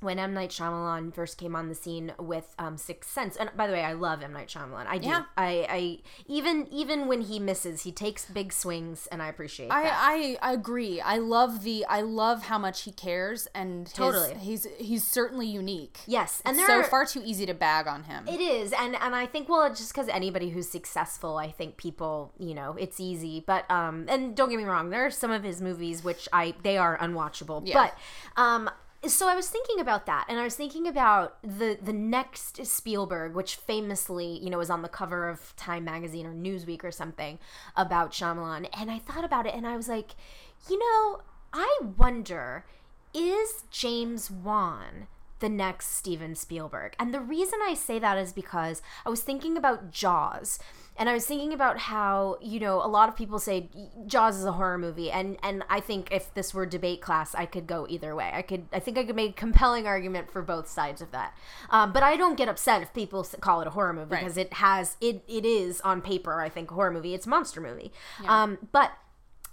when M. Night Shyamalan first came on the scene with Sixth Sense, and by the way, I love M. Night Shyamalan. I do. Yeah. I even when he misses, he takes big swings, and I appreciate that. I agree. I love how much he cares, and totally, he's certainly unique. Yes, and it's far too easy to bag on him. It is, and I think it's just because anybody who's successful, I think people, you know, it's easy. But and don't get me wrong, there are some of his movies which they are unwatchable. Yeah. But so I was thinking about that, and I was thinking about the next Spielberg, which famously, you know, was on the cover of Time magazine or Newsweek or something about Shyamalan, and I thought about it, and I was like, you know, I wonder, is James Wan the next Steven Spielberg? And the reason I say that is because I was thinking about Jaws, and I was thinking about how, you know, a lot of people say Jaws is a horror movie, and I think if this were debate class, I could go either way. I think I could make a compelling argument for both sides of that. But I don't get upset if people call it a horror movie, because it is on paper, I think, a horror movie. It's a monster movie. Yeah. But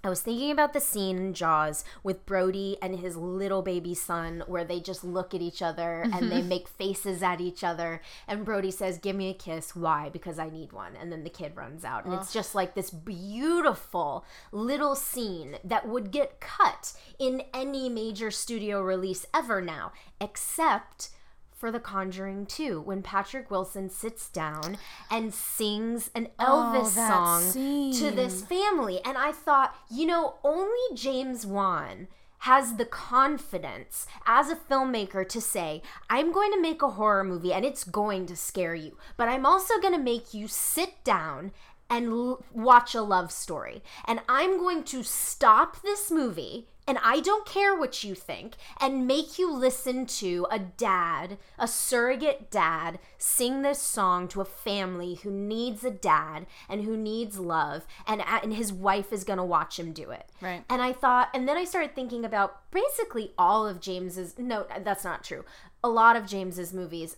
I was thinking about the scene in Jaws with Brody and his little baby son where they just look at each other and they make faces at each other, and Brody says, "Give me a kiss." "Why?" "Because I need one." And then the kid runs out. And it's just like this beautiful little scene that would get cut in any major studio release ever now, except for The Conjuring 2, when Patrick Wilson sits down and sings an Elvis song to this family. And I thought, you know, only James Wan has the confidence as a filmmaker to say, I'm going to make a horror movie and it's going to scare you, but I'm also going to make you sit down and watch a love story. And I'm going to stop this movie, and I don't care what you think, and make you listen to a dad, a surrogate dad, sing this song to a family who needs a dad and who needs love, and his wife is going to watch him do it. Right. And I thought, and then I started thinking about basically all of James's, no, that's not true, a lot of James's movies,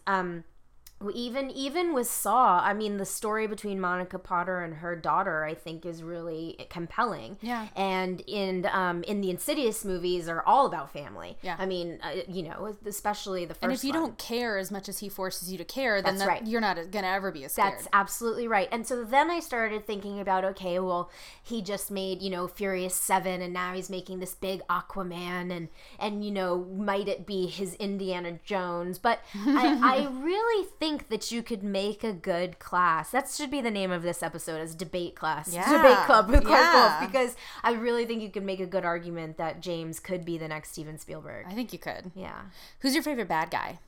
Even with Saw, I mean, the story between Monica Potter and her daughter, I think, is really compelling. Yeah. And in the Insidious movies are all about family. Yeah. I mean, you know, especially the first one. And if you don't care as much as he forces you to care, then you're not going to ever be as scared. That's absolutely right. And so then I started thinking about, okay, well, he just made, you know, Furious 7, and now he's making this big Aquaman, and you know, might it be his Indiana Jones? But I really think that you could make a good class. That should be the name of this episode, as Debate Class. Yeah. Debate Club with Clark Wolfe, because I really think you could make a good argument that James could be the next Steven Spielberg. I think you could. Yeah. Who's your favorite bad guy?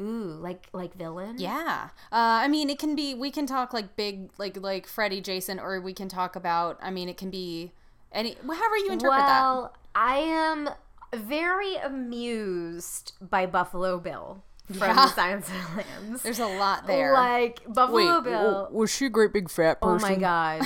Ooh, like villain? Yeah. I mean, it can be, we can talk like big, like Freddy, Jason, or we can talk about, I mean, it can be any, however you interpret that. Well, I am very amused by Buffalo Bill. From the Silence of the Lambs. There's a lot there. Like, Buffalo Bill. Was she a great big fat person? Oh, my God.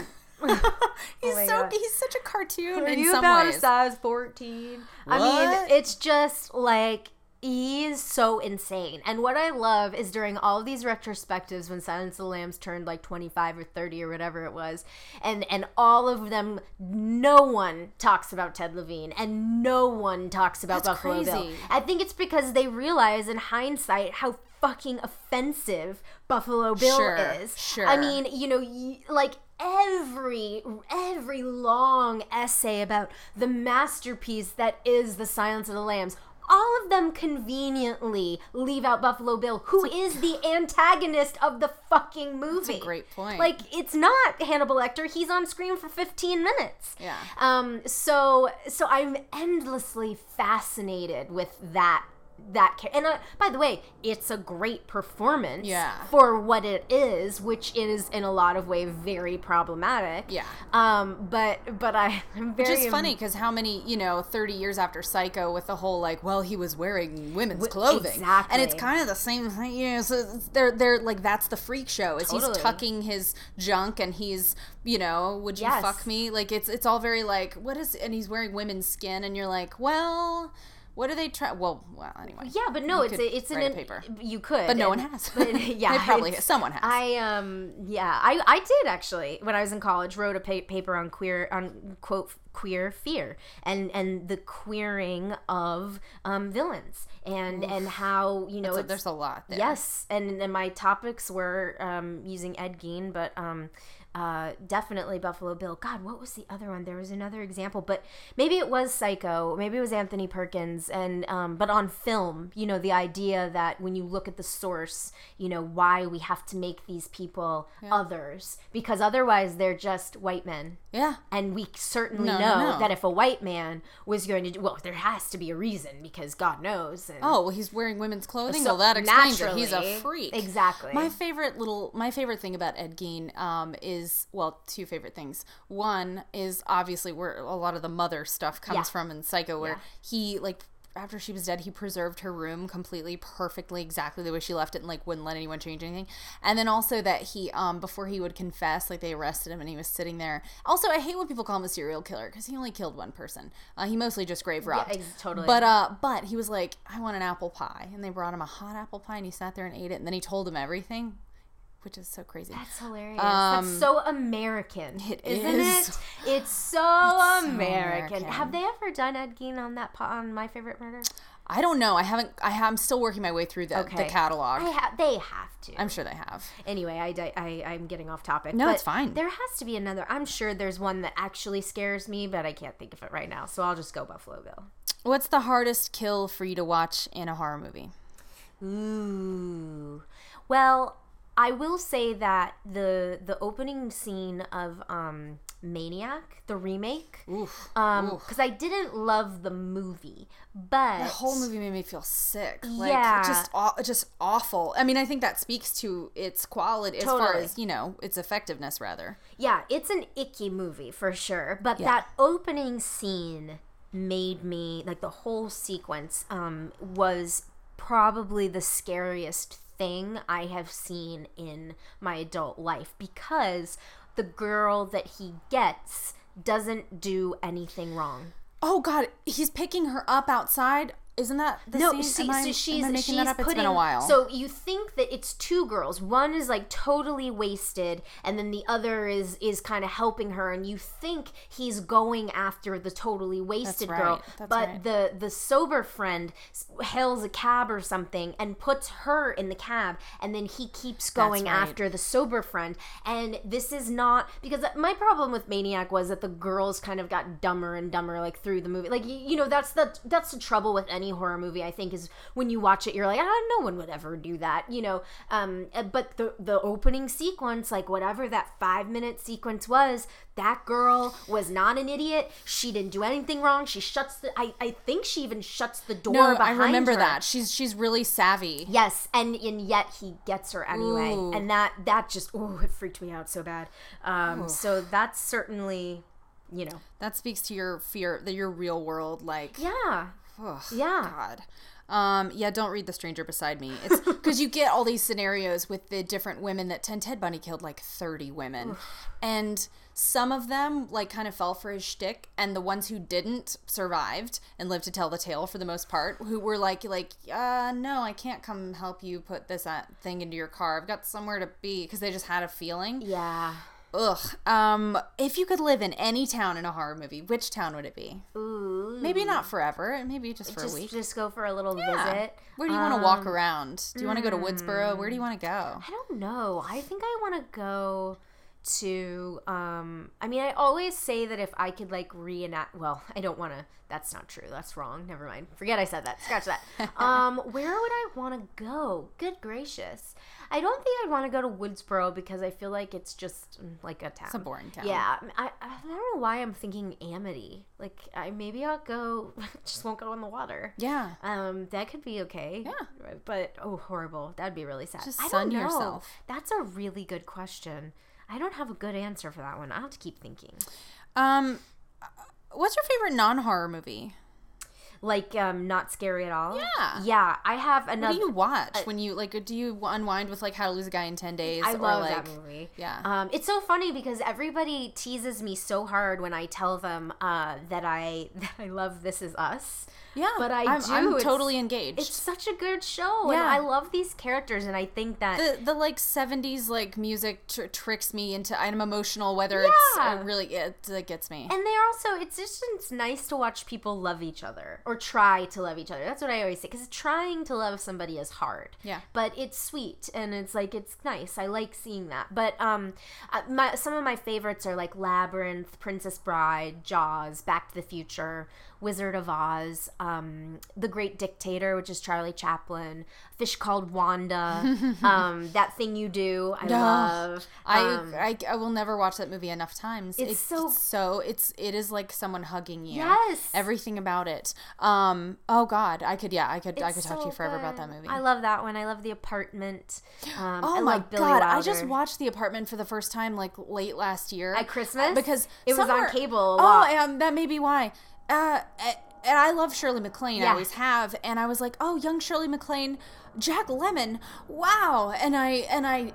He's such a cartoon in some ways. Are you about a size 14? What? I mean, it's just, like, he is so insane. And what I love is during all of these retrospectives when Silence of the Lambs turned, like, 25 or 30 or whatever it was, and all of them, no one talks about Ted Levine, and no one talks about Buffalo Bill. I think it's because they realize, in hindsight, how fucking offensive Buffalo Bill is. Sure. I mean, you know, like, every long essay about the masterpiece that is The Silence of the Lambs, all of them conveniently leave out Buffalo Bill, who is the antagonist of the fucking movie. That's a great point. Like, it's not Hannibal Lecter. He's on screen for 15 minutes. Yeah. So I'm endlessly fascinated with that character. And by the way, it's a great performance for what it is, which is in a lot of ways very problematic. Yeah. But I'm very. Which is funny because how many, you know, 30 years after Psycho, with the whole like, well, he was wearing women's clothing, exactly, and it's kind of the same thing. You know, so they're like, that's the freak show. Is totally. He's tucking his junk and he's, you know, would you fuck me? Like it's all very like, what is? And he's wearing women's skin, and you're like, well. What are they trying? Well, anyway. Yeah, but no, it's in a paper. You could, but no one has. But, yeah, probably someone has. I did actually when I was in college wrote a paper on queer fear and the queering of villains and how, you know, there's a lot there. Yes, and my topics were using Ed Gein, but. Definitely Buffalo Bill. God, what was the other one? There was another example, but maybe it was Psycho. Maybe it was Anthony Perkins. And but on film, you know, the idea that when you look at the source, you know, why we have to make these people others, because otherwise they're just white men. Yeah. And we certainly know that if a white man was going to do, well, there has to be a reason, because God knows. And he's wearing women's clothing, so that explains it. He's a freak. Exactly. My favorite thing about Ed Gein is, well, two favorite things. One is obviously where a lot of the mother stuff comes from in Psycho, where he, like, after she was dead, he preserved her room completely, perfectly, exactly the way she left it, and like wouldn't let anyone change anything. And then also that he, before he would confess, like they arrested him and he was sitting there. Also, I hate when people call him a serial killer because he only killed one person. He mostly just grave robbed. Yeah, totally. But he was like, I want an apple pie, and they brought him a hot apple pie, and he sat there and ate it, and then he told him everything. Which is so crazy. That's hilarious. That's so American. It is. Isn't it? It's so American. Have they ever done Ed Gein on that on My Favorite Murder? I don't know. I haven't. I'm still working my way through the catalog. They have to. I'm sure they have. Anyway, I'm getting off topic. No, it's fine. There has to be another. I'm sure there's one that actually scares me, but I can't think of it right now. So I'll just go Buffalo Bill. What's the hardest kill for you to watch in a horror movie? Ooh. Well, I will say that the opening scene of Maniac, the remake. Oof. Because I didn't love the movie, but the whole movie made me feel sick. Like, yeah, just awful. I mean, I think that speaks to its quality as far as, you know, its effectiveness, rather. Yeah, it's an icky movie for sure. But that opening scene made me, like, the whole sequence was probably the scariest thing I have seen in my adult life, because the girl that he gets doesn't do anything wrong. Oh God, he's picking her up outside. Isn't that the scene? No, she's that up? It's been a while. So you think that it's two girls. One is like totally wasted, and then the other is kind of helping her. And you think he's going after the totally wasted girl, but the sober friend hails a cab or something and puts her in the cab, and then he keeps going after the sober friend. And this is not, because my problem with Maniac was that the girls kind of got dumber and dumber like through the movie. Like, you know, that's the trouble with any horror movie, I think, is when you watch it you're like, ah, no one would ever do that, you know. But the opening sequence, like whatever that 5-minute sequence was, that girl was not an idiot. She didn't do anything wrong. She shuts the I think she even shuts the door behind her. I remember that. She's really savvy. Yes, and yet he gets her anyway. Ooh. And that just it freaked me out so bad. So that's certainly, you know, that speaks to your fear that your real world, like, yeah. Oh, yeah. God. Don't read The Stranger Beside Me. It's because you get all these scenarios with the different women that Ted Bundy killed, like 30 women. Oof. And some of them, like, kind of fell for his shtick, and the ones who didn't survived and lived to tell the tale for the most part, who were like, no, I can't come help you put this thing into your car. I've got somewhere to be, because they just had a feeling. Yeah. Ugh. If you could live in any town in a horror movie, which town would it be? Ooh. Maybe not forever. Maybe just for a week. Just go for a little visit. Where do you want to walk around? Do you want to go to Woodsboro? Where do you want to go? I don't know. I think I want to go to I always say that if I could, like, reenact, well, I don't want to, that's not true, that's wrong, never mind, forget I said that, scratch that. Where would I want to go? Good gracious, I don't think I'd want to go to Woodsboro, because I feel like it's just like a town. It's a boring town. Yeah. I don't know why I'm thinking Amity. Like, maybe I'll go, just won't go on the water. Yeah. That could be okay. Yeah. But horrible, that'd be really sad. Just sun yourself. That's a really good question. I don't have a good answer for that one. I'll have to keep thinking. What's your favorite non-horror movie? Like, not scary at all? Yeah. Yeah, I have another. What do you watch when you, like, do you unwind with, like, How to Lose a Guy in 10 Days? I love that movie. Yeah. It's so funny because everybody teases me so hard when I tell them that I love This Is Us. Yeah. But I'm totally engaged. It's such a good show. Yeah. And I love these characters, and I think that the like, 70s, like, music tricks me into, I'm emotional, whether it's really, it gets me. And they're also, it's nice to watch people love each other. Or try to love each other. That's what I always say. Because trying to love somebody is hard. Yeah. But it's sweet. And it's like, it's nice. I like seeing that. But some of my favorites are like Labyrinth, Princess Bride, Jaws, Back to the Future, Wizard of Oz, The Great Dictator, which is Charlie Chaplin, Fish Called Wanda, That Thing You Do, I love. I will never watch that movie enough times. It is like someone hugging you. Yes. Everything about it. Oh God, I could talk to you forever about that movie. I love that one. I love The Apartment. Billy Wilder. I just watched The Apartment for the first time, like, late last year at Christmas, because it was on cable. That may be why. And I love Shirley MacLaine. Yeah. I always have. And I was like, oh, young Shirley MacLaine, Jack Lemmon, wow. And I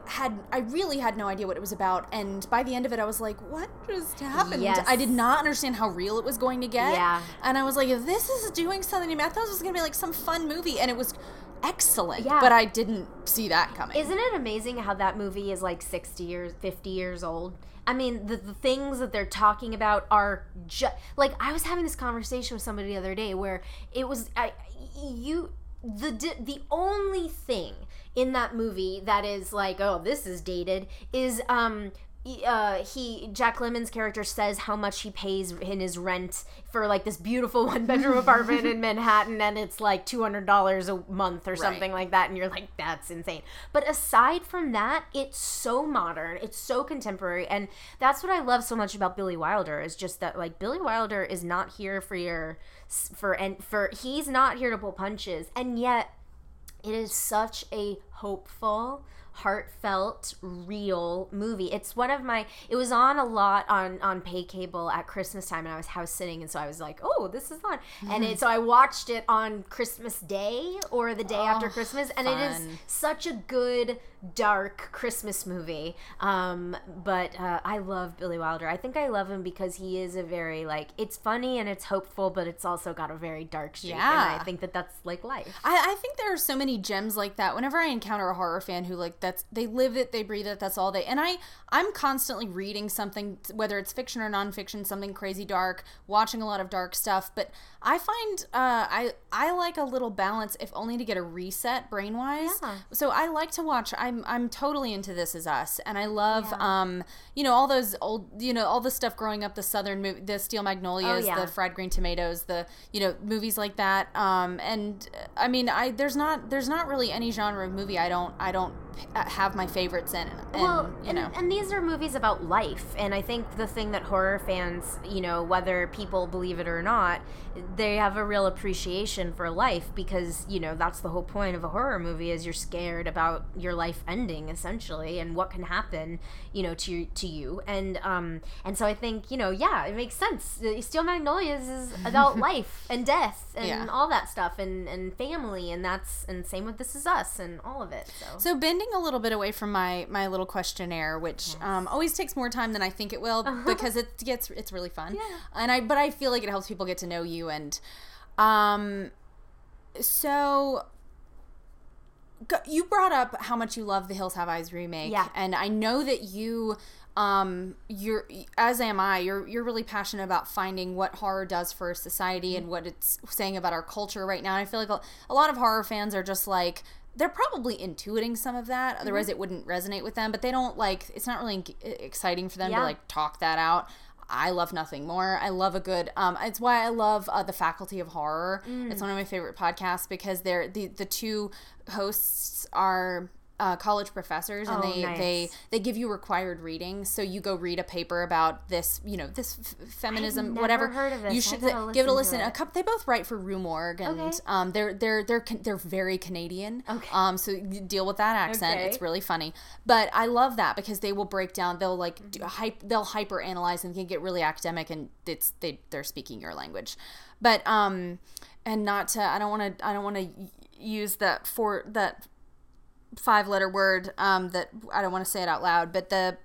really had no idea what it was about. And by the end of it, I was like, what just happened? Yes. I did not understand how real it was going to get. Yeah. And I was like, this is doing something to me. I thought this was going to be like some fun movie. And it was excellent. Yeah. But I didn't see that coming. Isn't it amazing how that movie is like 50 years old? I mean, the things that they're talking about are just, like, I was having this conversation with somebody the other day where it was, the only thing in that movie that is like, oh, this is dated, is Jack Lemmon's character says how much he pays in his rent for like this beautiful one-bedroom apartment in Manhattan, and it's like $200 a month or something like that, and you're like, that's insane. But aside from that, it's so modern, it's so contemporary, and that's what I love so much about Billy Wilder, is just that like Billy Wilder is not here for he's not here to pull punches, and yet it is such a hopeful, heartfelt, real movie. It's one of my, it was on a lot on pay cable at Christmas time, and I was house sitting, and so I was like, oh, this is on. And so I watched it on Christmas Day or the day after Christmas, and it is such a good, dark Christmas movie. But I love Billy Wilder. I think I love him because he is a very, like, it's funny and it's hopeful, but it's also got a very dark streak. Yeah. And I think that's like life. I think there are so many gems like that. Whenever I encounter a horror fan who like, that's, they live it, they breathe it, that's all they, and I'm constantly reading something, whether it's fiction or nonfiction, something crazy dark, watching a lot of dark stuff, but I find I like a little balance, if only to get a reset brain-wise. Yeah. So I like to watch, I'm totally into This Is Us, and I love you know, all those old, you know, all the stuff growing up, the Southern movie, the Steel Magnolias, the Fried Green Tomatoes, the, you know, movies like that, and I mean, there's not really any genre of movie I don't have my favorites in, and these are movies about life, and I think the thing that horror fans, you know, whether people believe it or not, they have a real appreciation for life, because, you know, that's the whole point of a horror movie, is you're scared about your life ending, essentially, and what can happen, you know, to you, and so I think, you know, yeah, it makes sense. Steel Magnolias is about life and death and all that stuff, and family, and same with This Is Us and all of it. So bending a little bit away from my little questionnaire, which always takes more time than I think it will, because it's really fun, and I feel like it helps people get to know you, and so you brought up how much you love The Hills Have Eyes remake, and I know that you. You're, as am I, you're really passionate about finding what horror does for society and what it's saying about our culture right now. And I feel like a lot of horror fans are just like, they're probably intuiting some of that. Otherwise it wouldn't resonate with them, but they don't like, it's not really exciting for them to like talk that out. I love nothing more. I love a good, it's why I love The Faculty of Horror. It's one of my favorite podcasts, because they're the two hosts are, college professors, and they give you required readings, so you go read a paper about this, you know, this feminism, I've never whatever. Heard of this. You should give it a listen. They both write for Rue Morgue, and they're very Canadian. Okay. So you deal with that accent. Okay. It's really funny, but I love that because they will break down. They'll like they'll hyper analyze, and they can get really academic, and it's they're speaking your language, but and not to I don't want to use that for that. 5-letter word that I don't want to say it out loud, but the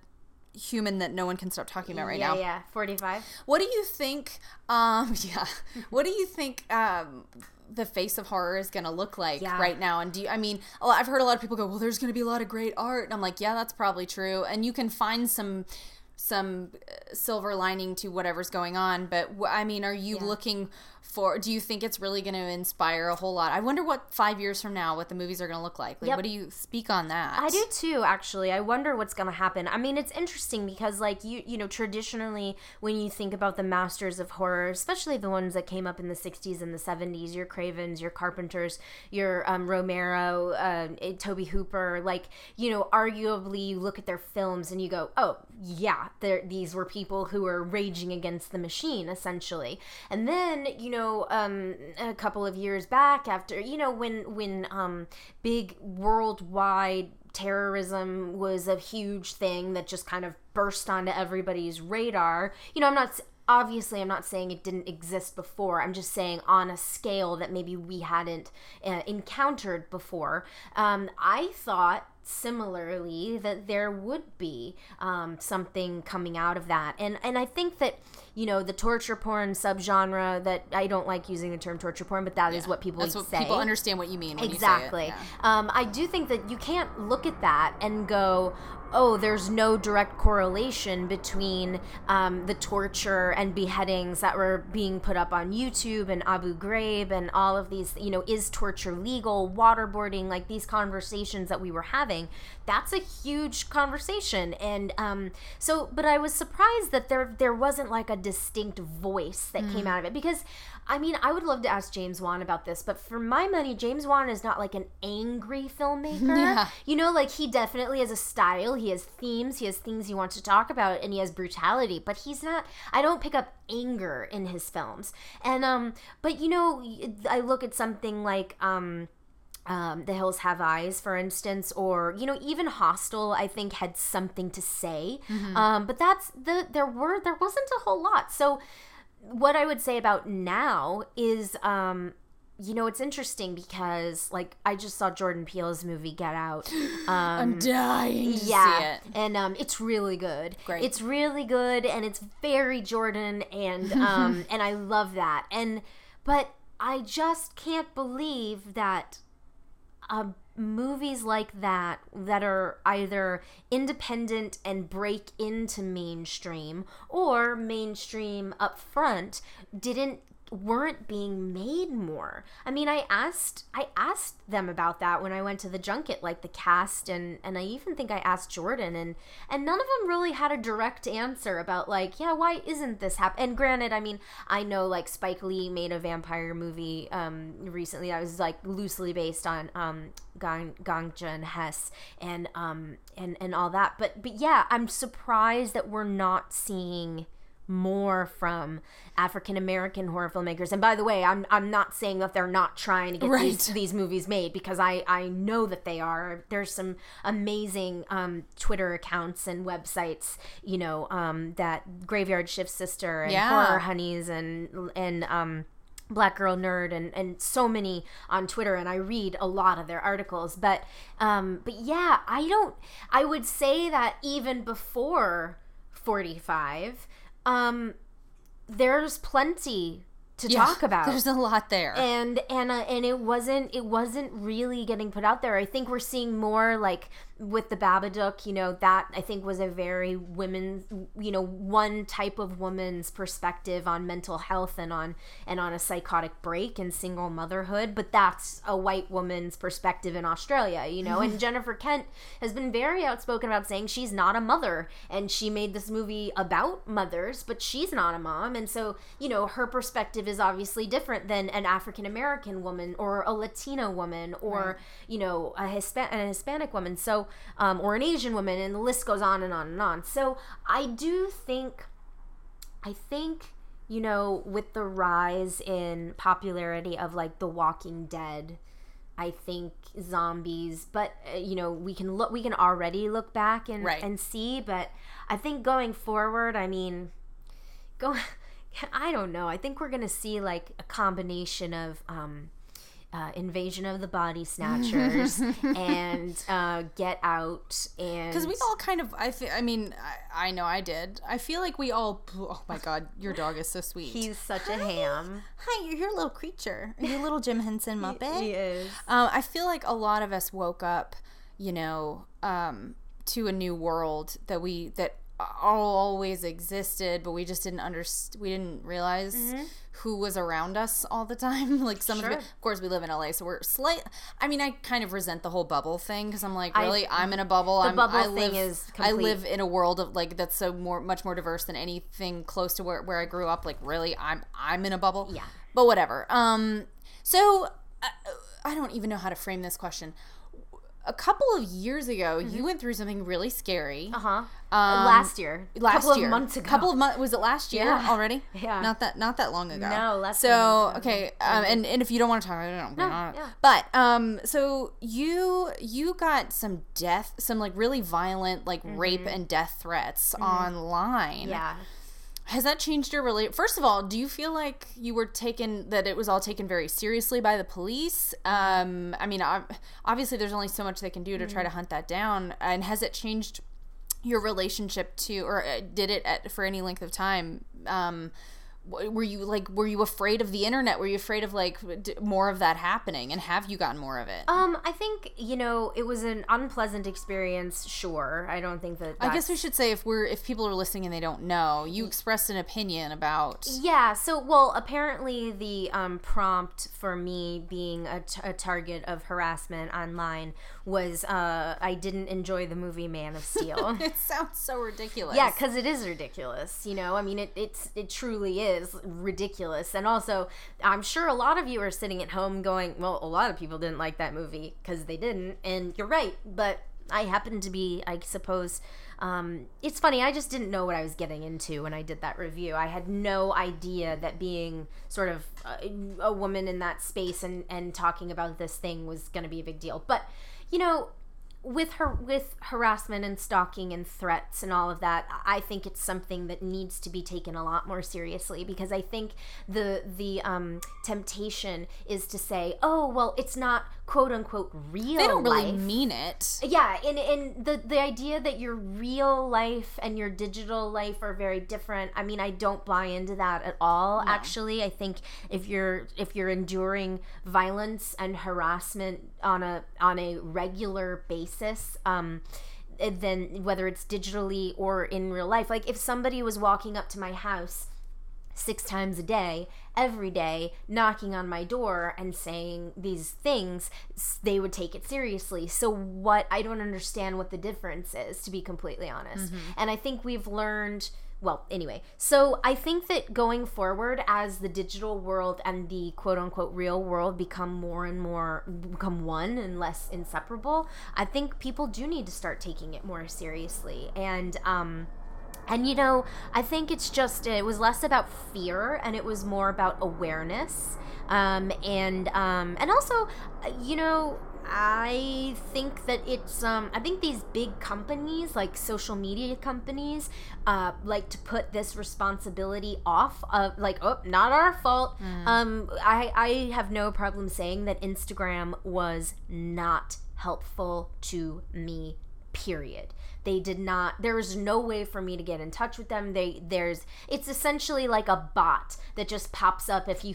human that no one can stop talking about right now. Yeah, 45. What do you think? What do you think? The face of horror is going to look like right now, and I've heard a lot of people go, well, there's going to be a lot of great art, and I'm like, yeah, that's probably true, and you can find some silver lining to whatever's going on, but are you looking for, do you think it's really going to inspire a whole lot? I wonder what 5 years from now what the movies are going to look like. What do you speak on that? I do too, actually. I wonder what's going to happen. I mean, it's interesting because like you know, traditionally when you think about the masters of horror, especially the ones that came up in the 60s and the 70s, your Cravens, your Carpenters, your Romero, Tobe Hooper, like, you know, arguably you look at their films and you go, oh yeah, these were people who were raging against the machine, essentially. And then, you know, a couple of years back, after, you know, when big worldwide terrorism was a huge thing that just kind of burst onto everybody's radar, you know, I'm not saying it didn't exist before. I'm just saying on a scale that maybe we hadn't encountered before. I thought similarly that there would be something coming out of that, and I think that, you know, the torture porn subgenre, that I don't like using the term torture porn, but that is what people would say. People understand what you mean when you say it. I do think that you can't look at that and go, oh, there's no direct correlation between the torture and beheadings that were being put up on YouTube and Abu Ghraib and all of these, you know, is torture legal, waterboarding, like these conversations that we were having. That's a huge conversation. And so, but I was surprised that there wasn't like a distinct voice that came out of it, because I mean, I would love to ask James Wan about this, but for my money, James Wan is not like an angry filmmaker. Yeah. You know, like he definitely has a style. He has themes. He has things he wants to talk about, and he has brutality. But he's not. I don't pick up anger in his films. And but you know, I look at something like The Hills Have Eyes, for instance, or you know, even Hostel, I think had something to say. Mm-hmm. But that's there wasn't a whole lot. So what I would say about now is, you know, it's interesting because, like, I just saw Jordan Peele's movie Get Out. I'm dying to see it. And it's really good. Great. It's really good, and it's very Jordan, and and I love that. And but I just can't believe that movies like that that are either independent and break into mainstream or mainstream up front weren't being made more. I mean, I asked them about that when I went to the junket, like the cast, and I even think I asked Jordan, and none of them really had a direct answer about like, yeah, why isn't this happening? And granted, I mean, I know like Spike Lee made a vampire movie recently that was like loosely based on Ganja and Hess and all that, but yeah, I'm surprised that we're not seeing more from African American horror filmmakers. And by the way, I'm not saying that they're not trying to get these movies made, because I know that they are. There's some amazing Twitter accounts and websites, you know, that Graveyard Shift Sister and Horror Honeys and Black Girl Nerd and so many on Twitter, and I read a lot of their articles. But yeah, I would say that even before 45, there's plenty to talk about. There's a lot there, and it wasn't really getting put out there. I think we're seeing more like with the Babadook, you know, that I think was a very women, you know, one type of woman's perspective on mental health and on a psychotic break and single motherhood. But that's a white woman's perspective in Australia, you know. And Jennifer Kent has been very outspoken about saying she's not a mother, and she made this movie about mothers, but she's not a mom, and so you know her perspective is obviously different than an African American woman or a Latino woman or you know a Hispanic woman, so or an Asian woman, and the list goes on and on and on. So I think you know, with the rise in popularity of like The Walking Dead, I think zombies, but you know, we can already look back and see, but I think going forward, I mean, I don't know. I think we're going to see, like, a combination of Invasion of the Body Snatchers and Get Out. Because we all kind of, I know I did. I feel like we all, oh, my God, your dog is so sweet. He's such a ham. Hi, you're a little creature. Are you a little Jim Henson Muppet? He is. I feel like a lot of us woke up, you know, to a new world that always existed, but we just didn't realize who was around us all the time. Like some of it, of course, we live in LA, so we're I kind of resent the whole bubble thing, because I'm like, really, I'm in a bubble. I live in a world of like that's so much more diverse than anything close to where I grew up. Like, really, I'm in a bubble. Yeah, but whatever. So I don't even know how to frame this question. A couple of years ago, you went through something really scary. Was it last year already? Yeah. Not that long ago. No, last year. So, okay, and if you don't want to talk about it, But so you got some really violent rape and death threats online. Yeah. Has that changed your relationship? First of all, do you feel like it was all taken very seriously by the police? I mean, obviously there's only so much they can do to try to hunt that down. And has it changed your relationship to, or did it for any length of time, Were you afraid of the internet? Were you afraid of more of that happening? And have you gotten more of it? I think, it was an unpleasant experience. Sure. I don't think that I guess we should say if people are listening and they don't know, you expressed an opinion about. Yeah. So, well, apparently the prompt for me being a target of harassment online was I didn't enjoy the movie Man of Steel. It sounds so ridiculous. Yeah, because it is ridiculous. It truly is ridiculous. And also, I'm sure a lot of you are sitting at home going, well, a lot of people didn't like that movie because they didn't, and you're right, but I happen to be, I suppose, it's funny, I just didn't know what I was getting into when I did that review. I had no idea that being sort of a woman in that space and talking about this thing was going to be a big deal. But, with harassment and stalking and threats and all of that, I think it's something that needs to be taken a lot more seriously, because I think the temptation is to say, oh, well, it's not quote unquote real life. They don't really mean it. Yeah, and the idea that your real life and your digital life are very different. I mean, I don't buy into that at all. No. Actually, I think if you're enduring violence and harassment on a regular basis, then whether it's digitally or in real life, if somebody was walking up to my house 6 times a day, every day, knocking on my door and saying these things, they would take it seriously. So I don't understand what the difference is, to be completely honest. Mm-hmm. And I think we've learned... Well, anyway, so I think that going forward, as the digital world and the quote-unquote real world become one and less inseparable, I think people do need to start taking it more seriously. And I think it was less about fear and it was more about awareness. And also, I think that it's, I think these big companies, like social media companies, like to put this responsibility off of, oh, not our fault. Mm. I have no problem saying that Instagram was not helpful to me, period. They did not, there's no way for me to get in touch with them. It's essentially like a bot that just pops up if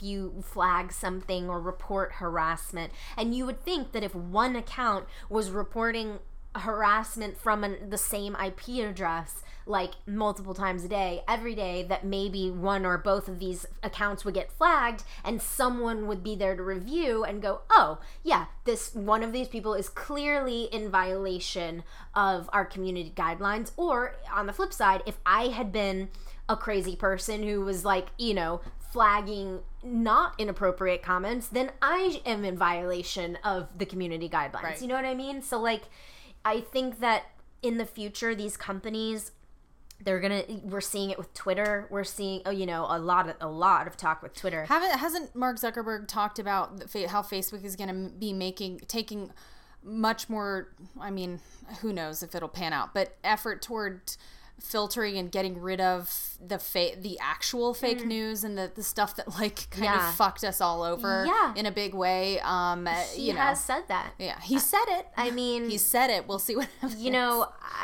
you flag something or report harassment. And you would think that if one account was reporting harassment from the same IP address, multiple times a day, every day, that maybe one or both of these accounts would get flagged and someone would be there to review and go, oh, yeah, this one of these people is clearly in violation of our community guidelines. Or on the flip side, if I had been a crazy person who was flagging not inappropriate comments, then I am in violation of the community guidelines. Right. You know what I mean? So I think that in the future, these companies... We're seeing it with Twitter. We're seeing, a lot of talk with Twitter. Hasn't Mark Zuckerberg talked about how Facebook is going to be taking much more, who knows if it'll pan out, but effort toward filtering and getting rid of the actual fake news and the stuff that kind of fucked us all over in a big way. He has said that. Yeah, he said it. He said it. We'll see what happens.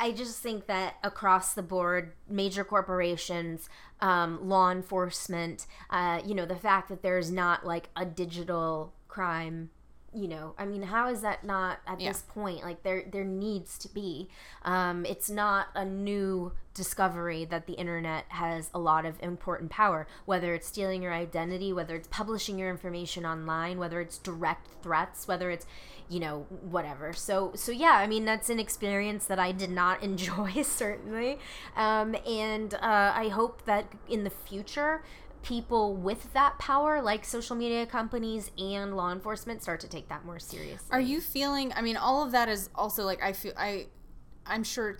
I just think that across the board, major corporations, law enforcement, the fact that there's not a digital crime. How is that not at this point? There needs to be. It's not a new discovery that the internet has a lot of important power, whether it's stealing your identity, whether it's publishing your information online, whether it's direct threats, whether it's, whatever. So yeah, that's an experience that I did not enjoy, certainly. I hope that in the future, people with that power, like social media companies and law enforcement, start to take that more seriously. Are you feeling? All of that is also I'm sure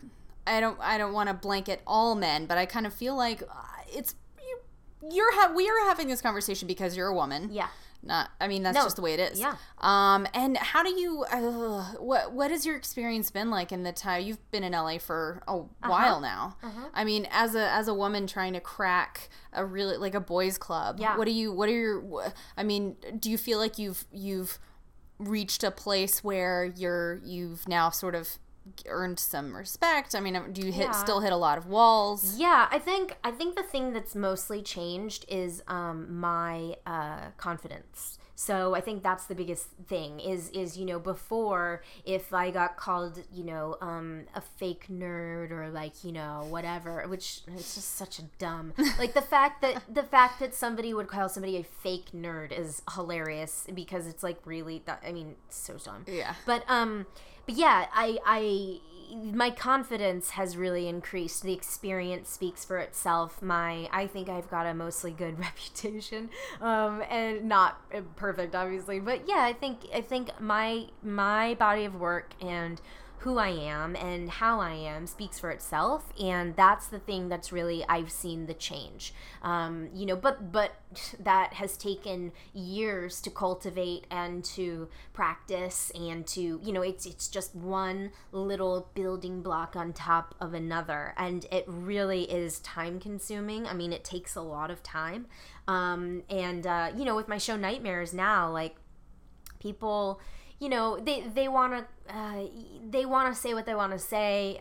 I don't want to blanket all men, but I kind of feel like it's we are having this conversation because you're a woman. Yeah. Just the way it is. Yeah. And how do you? What has your experience been like in the time you've been in LA for a while now? Uh-huh. As a woman trying to crack a really a boys' club. Yeah. Do you feel like you've reached a place where you've now sort of earned some respect. I mean, do you still hit a lot of walls? Yeah, I think the thing that's mostly changed is my confidence. So I think that's the biggest thing is, you know, before, if I got called, you know, a fake nerd or like, you know, whatever, which it's just such a dumb, like the fact that somebody would call somebody a fake nerd is hilarious because it's like really, I mean, it's so dumb. Yeah. But yeah, my confidence has really increased. The experience speaks for itself. I think I've got a mostly good reputation, and not perfect, obviously. But yeah, I think my body of work and who I am and how I am speaks for itself, and that's the thing that's really, I've seen the change. You know, but that has taken years to cultivate and to practice and to, you know, it's just one little building block on top of another, and it really is time consuming. I mean, it takes a lot of time. You know, with my show Nightmares now, like, people, you know, they want to say what they want to say,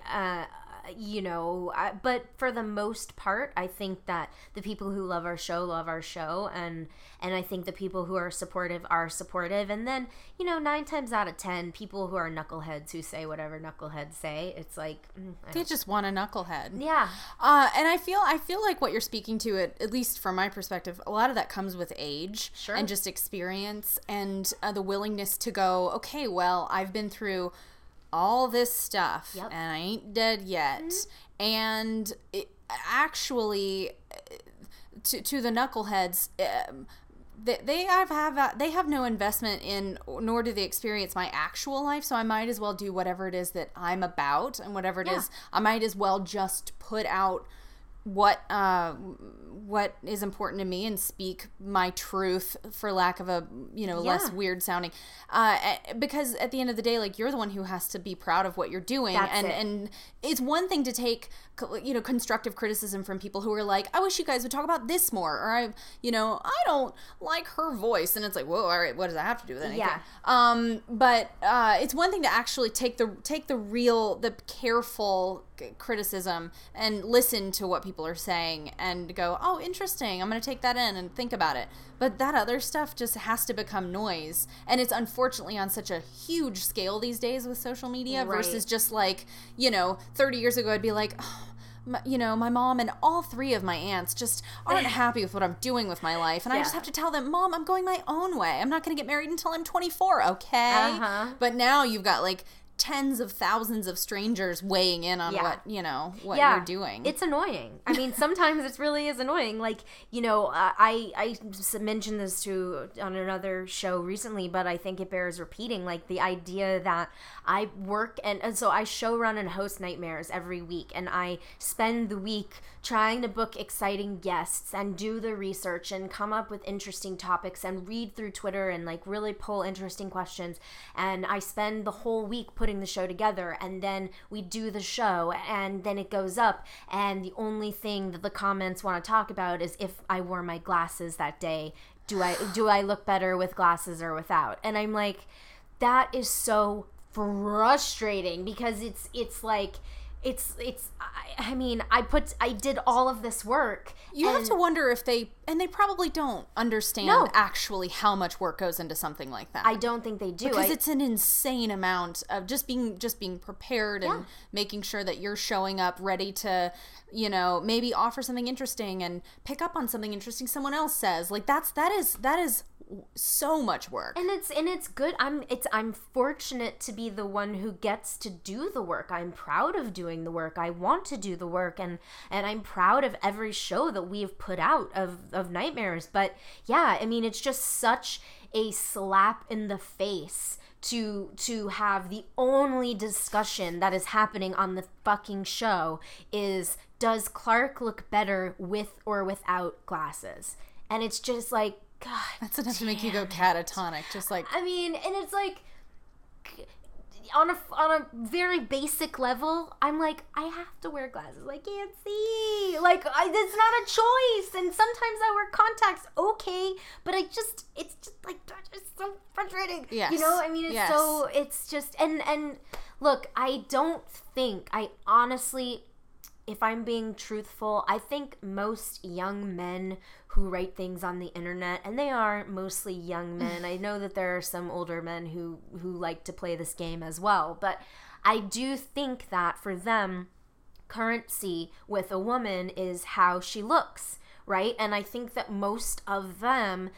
you know, but for the most part, I think that the people who love our show, and I think the people who are supportive, and then, you know, 9 times out of 10, people who are knuckleheads who say whatever knuckleheads say, it's like... They just want a knucklehead. Yeah. And I feel like what you're speaking to, at least from my perspective, a lot of that comes with age. Sure. And just experience and the willingness to go, okay, well, I've been through... all this stuff, yep, and I ain't dead yet. Mm-hmm. And it, actually, to the knuckleheads, they have no investment in, nor do they experience my actual life. So I might as well do whatever it is that I'm about, and whatever it is, I might as well just put out what is important to me and speak my truth, for lack of a, you know, less weird sounding, because at the end of the day, like, you're the one who has to be proud of what you're doing. That's it. And it's one thing to take, you know, constructive criticism from people who are like, I wish you guys would talk about this more, or I don't like her voice, and it's like, whoa, all right, what does that have to do with anything? Yeah. But it's one thing to actually take the real, the careful criticism and listen to what people are saying and go, oh, interesting, I'm going to take that in and think about it. But that other stuff just has to become noise, and it's unfortunately on such a huge scale these days with social media, right, versus just like, you know, 30 years ago I'd be like, oh, you know, my mom and all 3 of my aunts just aren't happy with what I'm doing with my life, and I just have to tell them, Mom, I'm going my own way, I'm not going to get married until I'm 24, okay? Uh-huh. But now you've got like tens of thousands of strangers weighing in on what you're doing. It's annoying. I mean, sometimes it really is annoying. Like, you know, I mentioned this on another show recently, but I think it bears repeating, like, the idea that I work and so I show run and host Nightmares every week, and I spend the week trying to book exciting guests and do the research and come up with interesting topics and read through Twitter and like really pull interesting questions, and I spend the whole week putting the show together, and then we do the show, and then it goes up, and the only thing that the comments want to talk about is if I wore my glasses that day. Do I look better with glasses or without? And I'm like, that is so frustrating, because it's like, it's I mean, I did all of this work. You have to wonder if they probably don't understand actually how much work goes into something like that. I don't think they do. Because it's an insane amount of just being prepared and making sure that you're showing up ready to, you know, maybe offer something interesting and pick up on something interesting someone else says. Like, that is so much work, and it's good. I'm fortunate to be the one who gets to do the work. I'm proud of doing the work. I want to do the work, and I'm proud of every show that we've put out of Nightmares. But yeah, I mean, it's just such a slap in the face to have the only discussion that is happening on the fucking show is, does Clark look better with or without glasses? And it's just like, God, that's enough to make you go catatonic. Just like, I mean, and it's like, on a very basic level, I'm like, I have to wear glasses. I can't see. Like, it's not a choice. And sometimes I wear contacts. Okay, but it's just like, it's so frustrating. Yes. You know, I mean, it's so, it's just, and Look, I don't think, I honestly, if I'm being truthful, I think most young men who write things on the internet, and they are mostly young men. I know that there are some older men who like to play this game as well, but I do think that for them, currency with a woman is how she looks, right? And I think that most of them,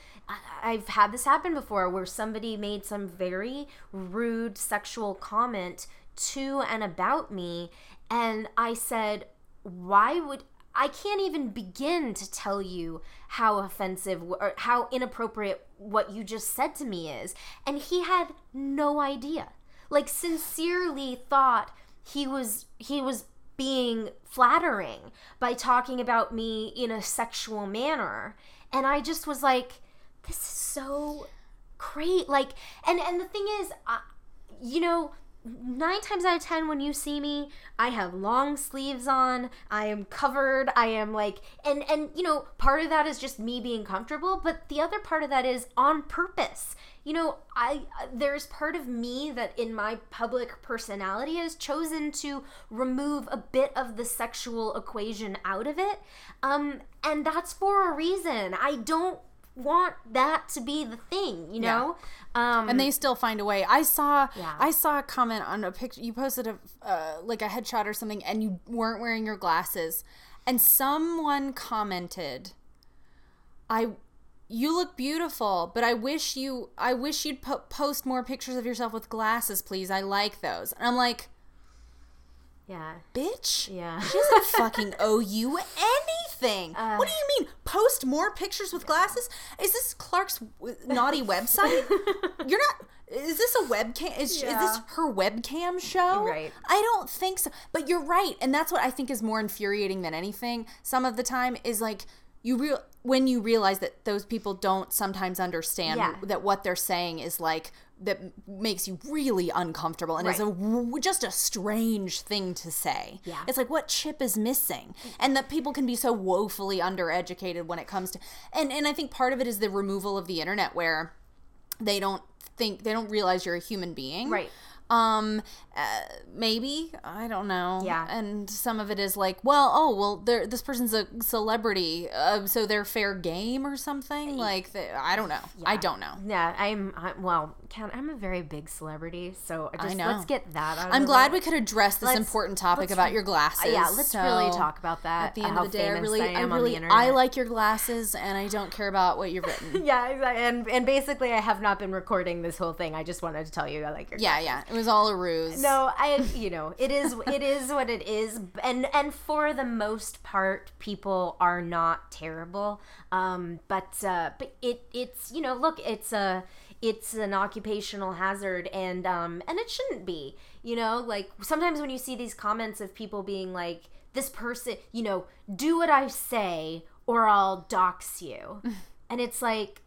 I've had this happen before where somebody made some very rude sexual comment to and about me, and I said, I can't even begin to tell you how offensive or how inappropriate what you just said to me is. And he had no idea. Like, sincerely thought he was being flattering by talking about me in a sexual manner. And I just was like, this is so great. Like, and the thing is, you know, 9 times out of 10 when you see me, I have long sleeves on, I am covered, I am like, and you know, part of that is just me being comfortable, but the other part of that is on purpose. You know, there's part of me that in my public personality has chosen to remove a bit of the sexual equation out of it, and that's for a reason. I don't want that to be the thing, you know? Yeah. And they still find a way. I saw a comment on a picture. You posted a headshot or something, and you weren't wearing your glasses. And someone commented, you look beautiful, but I wish you'd post more pictures of yourself with glasses, please. I like those." And I'm like, yeah. Bitch. Yeah. She doesn't fucking owe you anything. What do you mean? Post more pictures with glasses? Is this Clark's naughty website? You're not... Is this a webcam? Is this her webcam show? Right. I don't think so. But you're right. And that's what I think is more infuriating than anything some of the time is like... when you realize that those people don't sometimes understand that what they're saying is like that makes you really uncomfortable and is just a strange thing to say. Yeah. It's like what chip is missing, and that people can be so woefully undereducated when it comes to and I think part of it is the removal of the internet where they don't realize you're a human being. Right. Maybe, I don't know. Yeah. And some of it is like, this person's a celebrity, so they're fair game or something. Like, I don't know. Yeah. I don't know. Yeah, I'm a very big celebrity, so I know. Let's get that out of the way. I'm glad we could address this important topic about your glasses. Yeah, let's really talk about that. At the end of the day, I really on the internet. I like your glasses, and I don't care about what you've written. Yeah, and basically, I have not been recording this whole thing. I just wanted to tell you I like your glasses. Yeah. It was all a ruse. No, it is what it is, and for the most part, people are not terrible. But it's you know, look, it's an occupational hazard, and it shouldn't be. You know, like sometimes when you see these comments of people being like, "This person, you know, do what I say, or I'll dox you," and it's like,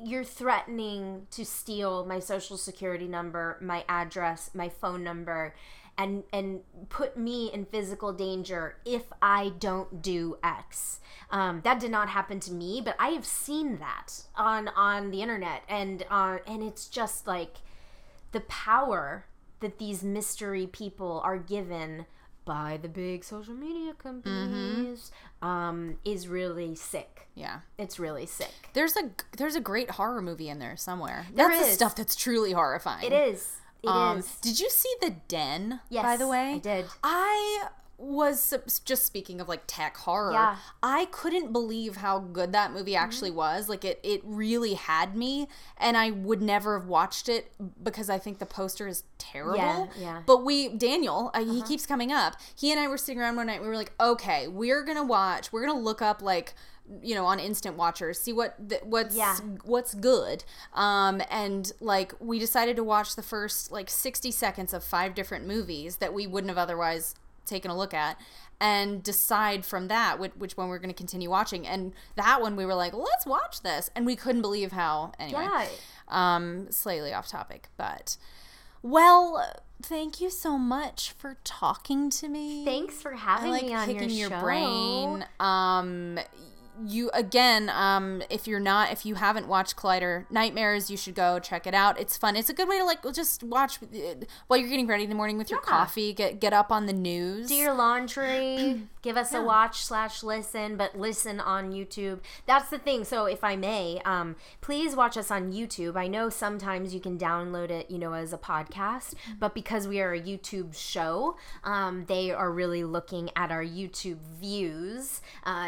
you're threatening to steal my social security number, my address, my phone number, and put me in physical danger if I don't do X. That did not happen to me, but I have seen that on the internet, and it's just like the power that these mystery people are given by the big social media companies is really sick. Yeah. It's really sick. There's a great horror movie in there somewhere. That's the stuff that's truly horrifying. It is. It is. Did you see The Den, by the way? I did. I was, just speaking of like tech horror, I couldn't believe how good that movie actually was. Like it really had me, and I would never have watched it because I think the poster is terrible. Yeah. But Daniel, he keeps coming up. He and I were sitting around one night and we were like, okay, we're going to look up like, you know, on Instant Watchers, see what's good. And like we decided to watch the first like 60 seconds of 5 different movies that we wouldn't have otherwise taken a look at, and decide from that which one we're going to continue watching. And that one we were like, let's watch this, and we couldn't believe how. Anyway, slightly off topic, but thank you so much for talking to me. Thanks for having me on your show. Picking your brain. you again, if you haven't watched Collider Nightmares, you should go check it out. It's fun. It's a good way to just watch while you're getting ready in the morning with your coffee. Get up on the news. Do your laundry. Give us a watch/listen, but listen on YouTube. That's the thing. So if I may, please watch us on YouTube. I know sometimes you can download it, as a podcast, but because we are a YouTube show, they are really looking at our YouTube views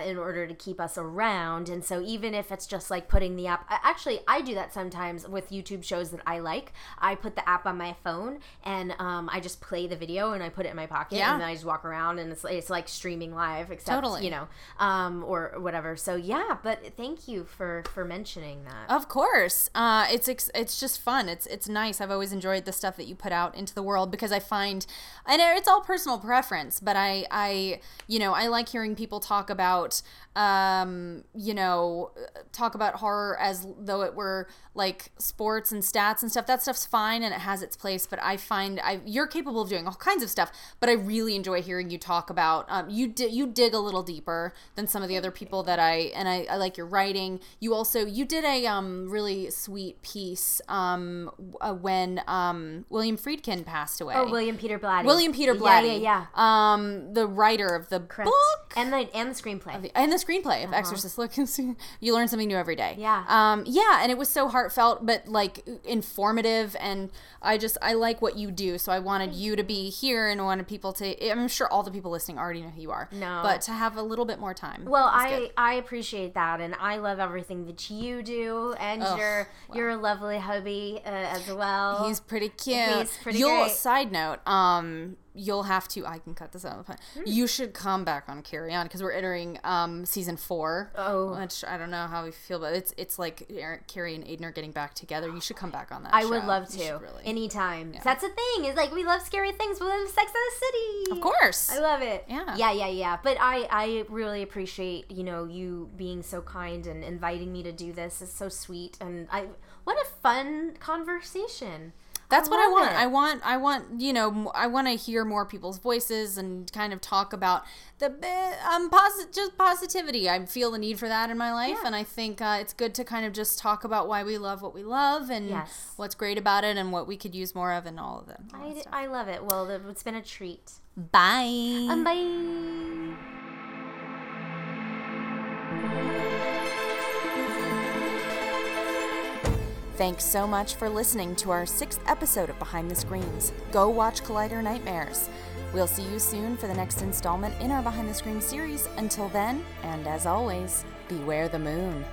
in order to keep us around. And so even if it's just like putting the app, actually I do that sometimes with YouTube shows that I like. I put the app on my phone and I just play the video and I put it in my pocket and then I just walk around and it's like streaming live, except or whatever. So yeah, but thank you for mentioning that. Of course, it's just fun. It's nice. I've always enjoyed the stuff that you put out into the world because I find, and it's all personal preference, but I like hearing people talk about horror as though it were like sports and stats and stuff. That stuff's fine and it has its place, but I find you're capable of doing all kinds of stuff, but I really enjoy hearing you talk about you dig a little deeper than some of the other people that I like your writing. You also did a really sweet piece when William Friedkin passed away. Oh, William Peter Blatty. Yeah. The writer of the book and the screenplay. And the screenplay of Exorcist. Look, you learn something new every day. Yeah. And it was so heartfelt, but informative. And I like what you do. So I wanted you to be here and wanted people to, I'm sure all the people listening already know who you are. No. But to have a little bit more time. Well, I appreciate that. And I love everything that you do. And your lovely hubby as well. He's pretty cute. He's pretty great. Side note, you'll have to, I can cut this out. You should come back on Carry On because we're entering season 4. Oh. Which I don't know how we feel, but it's like Carrie and Aiden are getting back together. You should come back on that show. I would love to. Really. Anytime. Yeah. That's the thing. It's like we love scary things. We love Sex and the City. Of course. I love it. Yeah. Yeah. But I really appreciate, you being so kind and inviting me to do this. It's so sweet. And what a fun conversation. That's what I want. I want to hear more people's voices and kind of talk about the just positivity. I feel the need for that in my life, and I think it's good to kind of just talk about why we love what we love and what's great about it and what we could use more of and all of them. I love it. Well, it's been a treat. Bye. Bye. Thanks so much for listening to our 6th episode of Behind the Screams. Go watch Collider Nightmares. We'll see you soon for the next installment in our Behind the Screams series. Until then, and as always, beware the moon.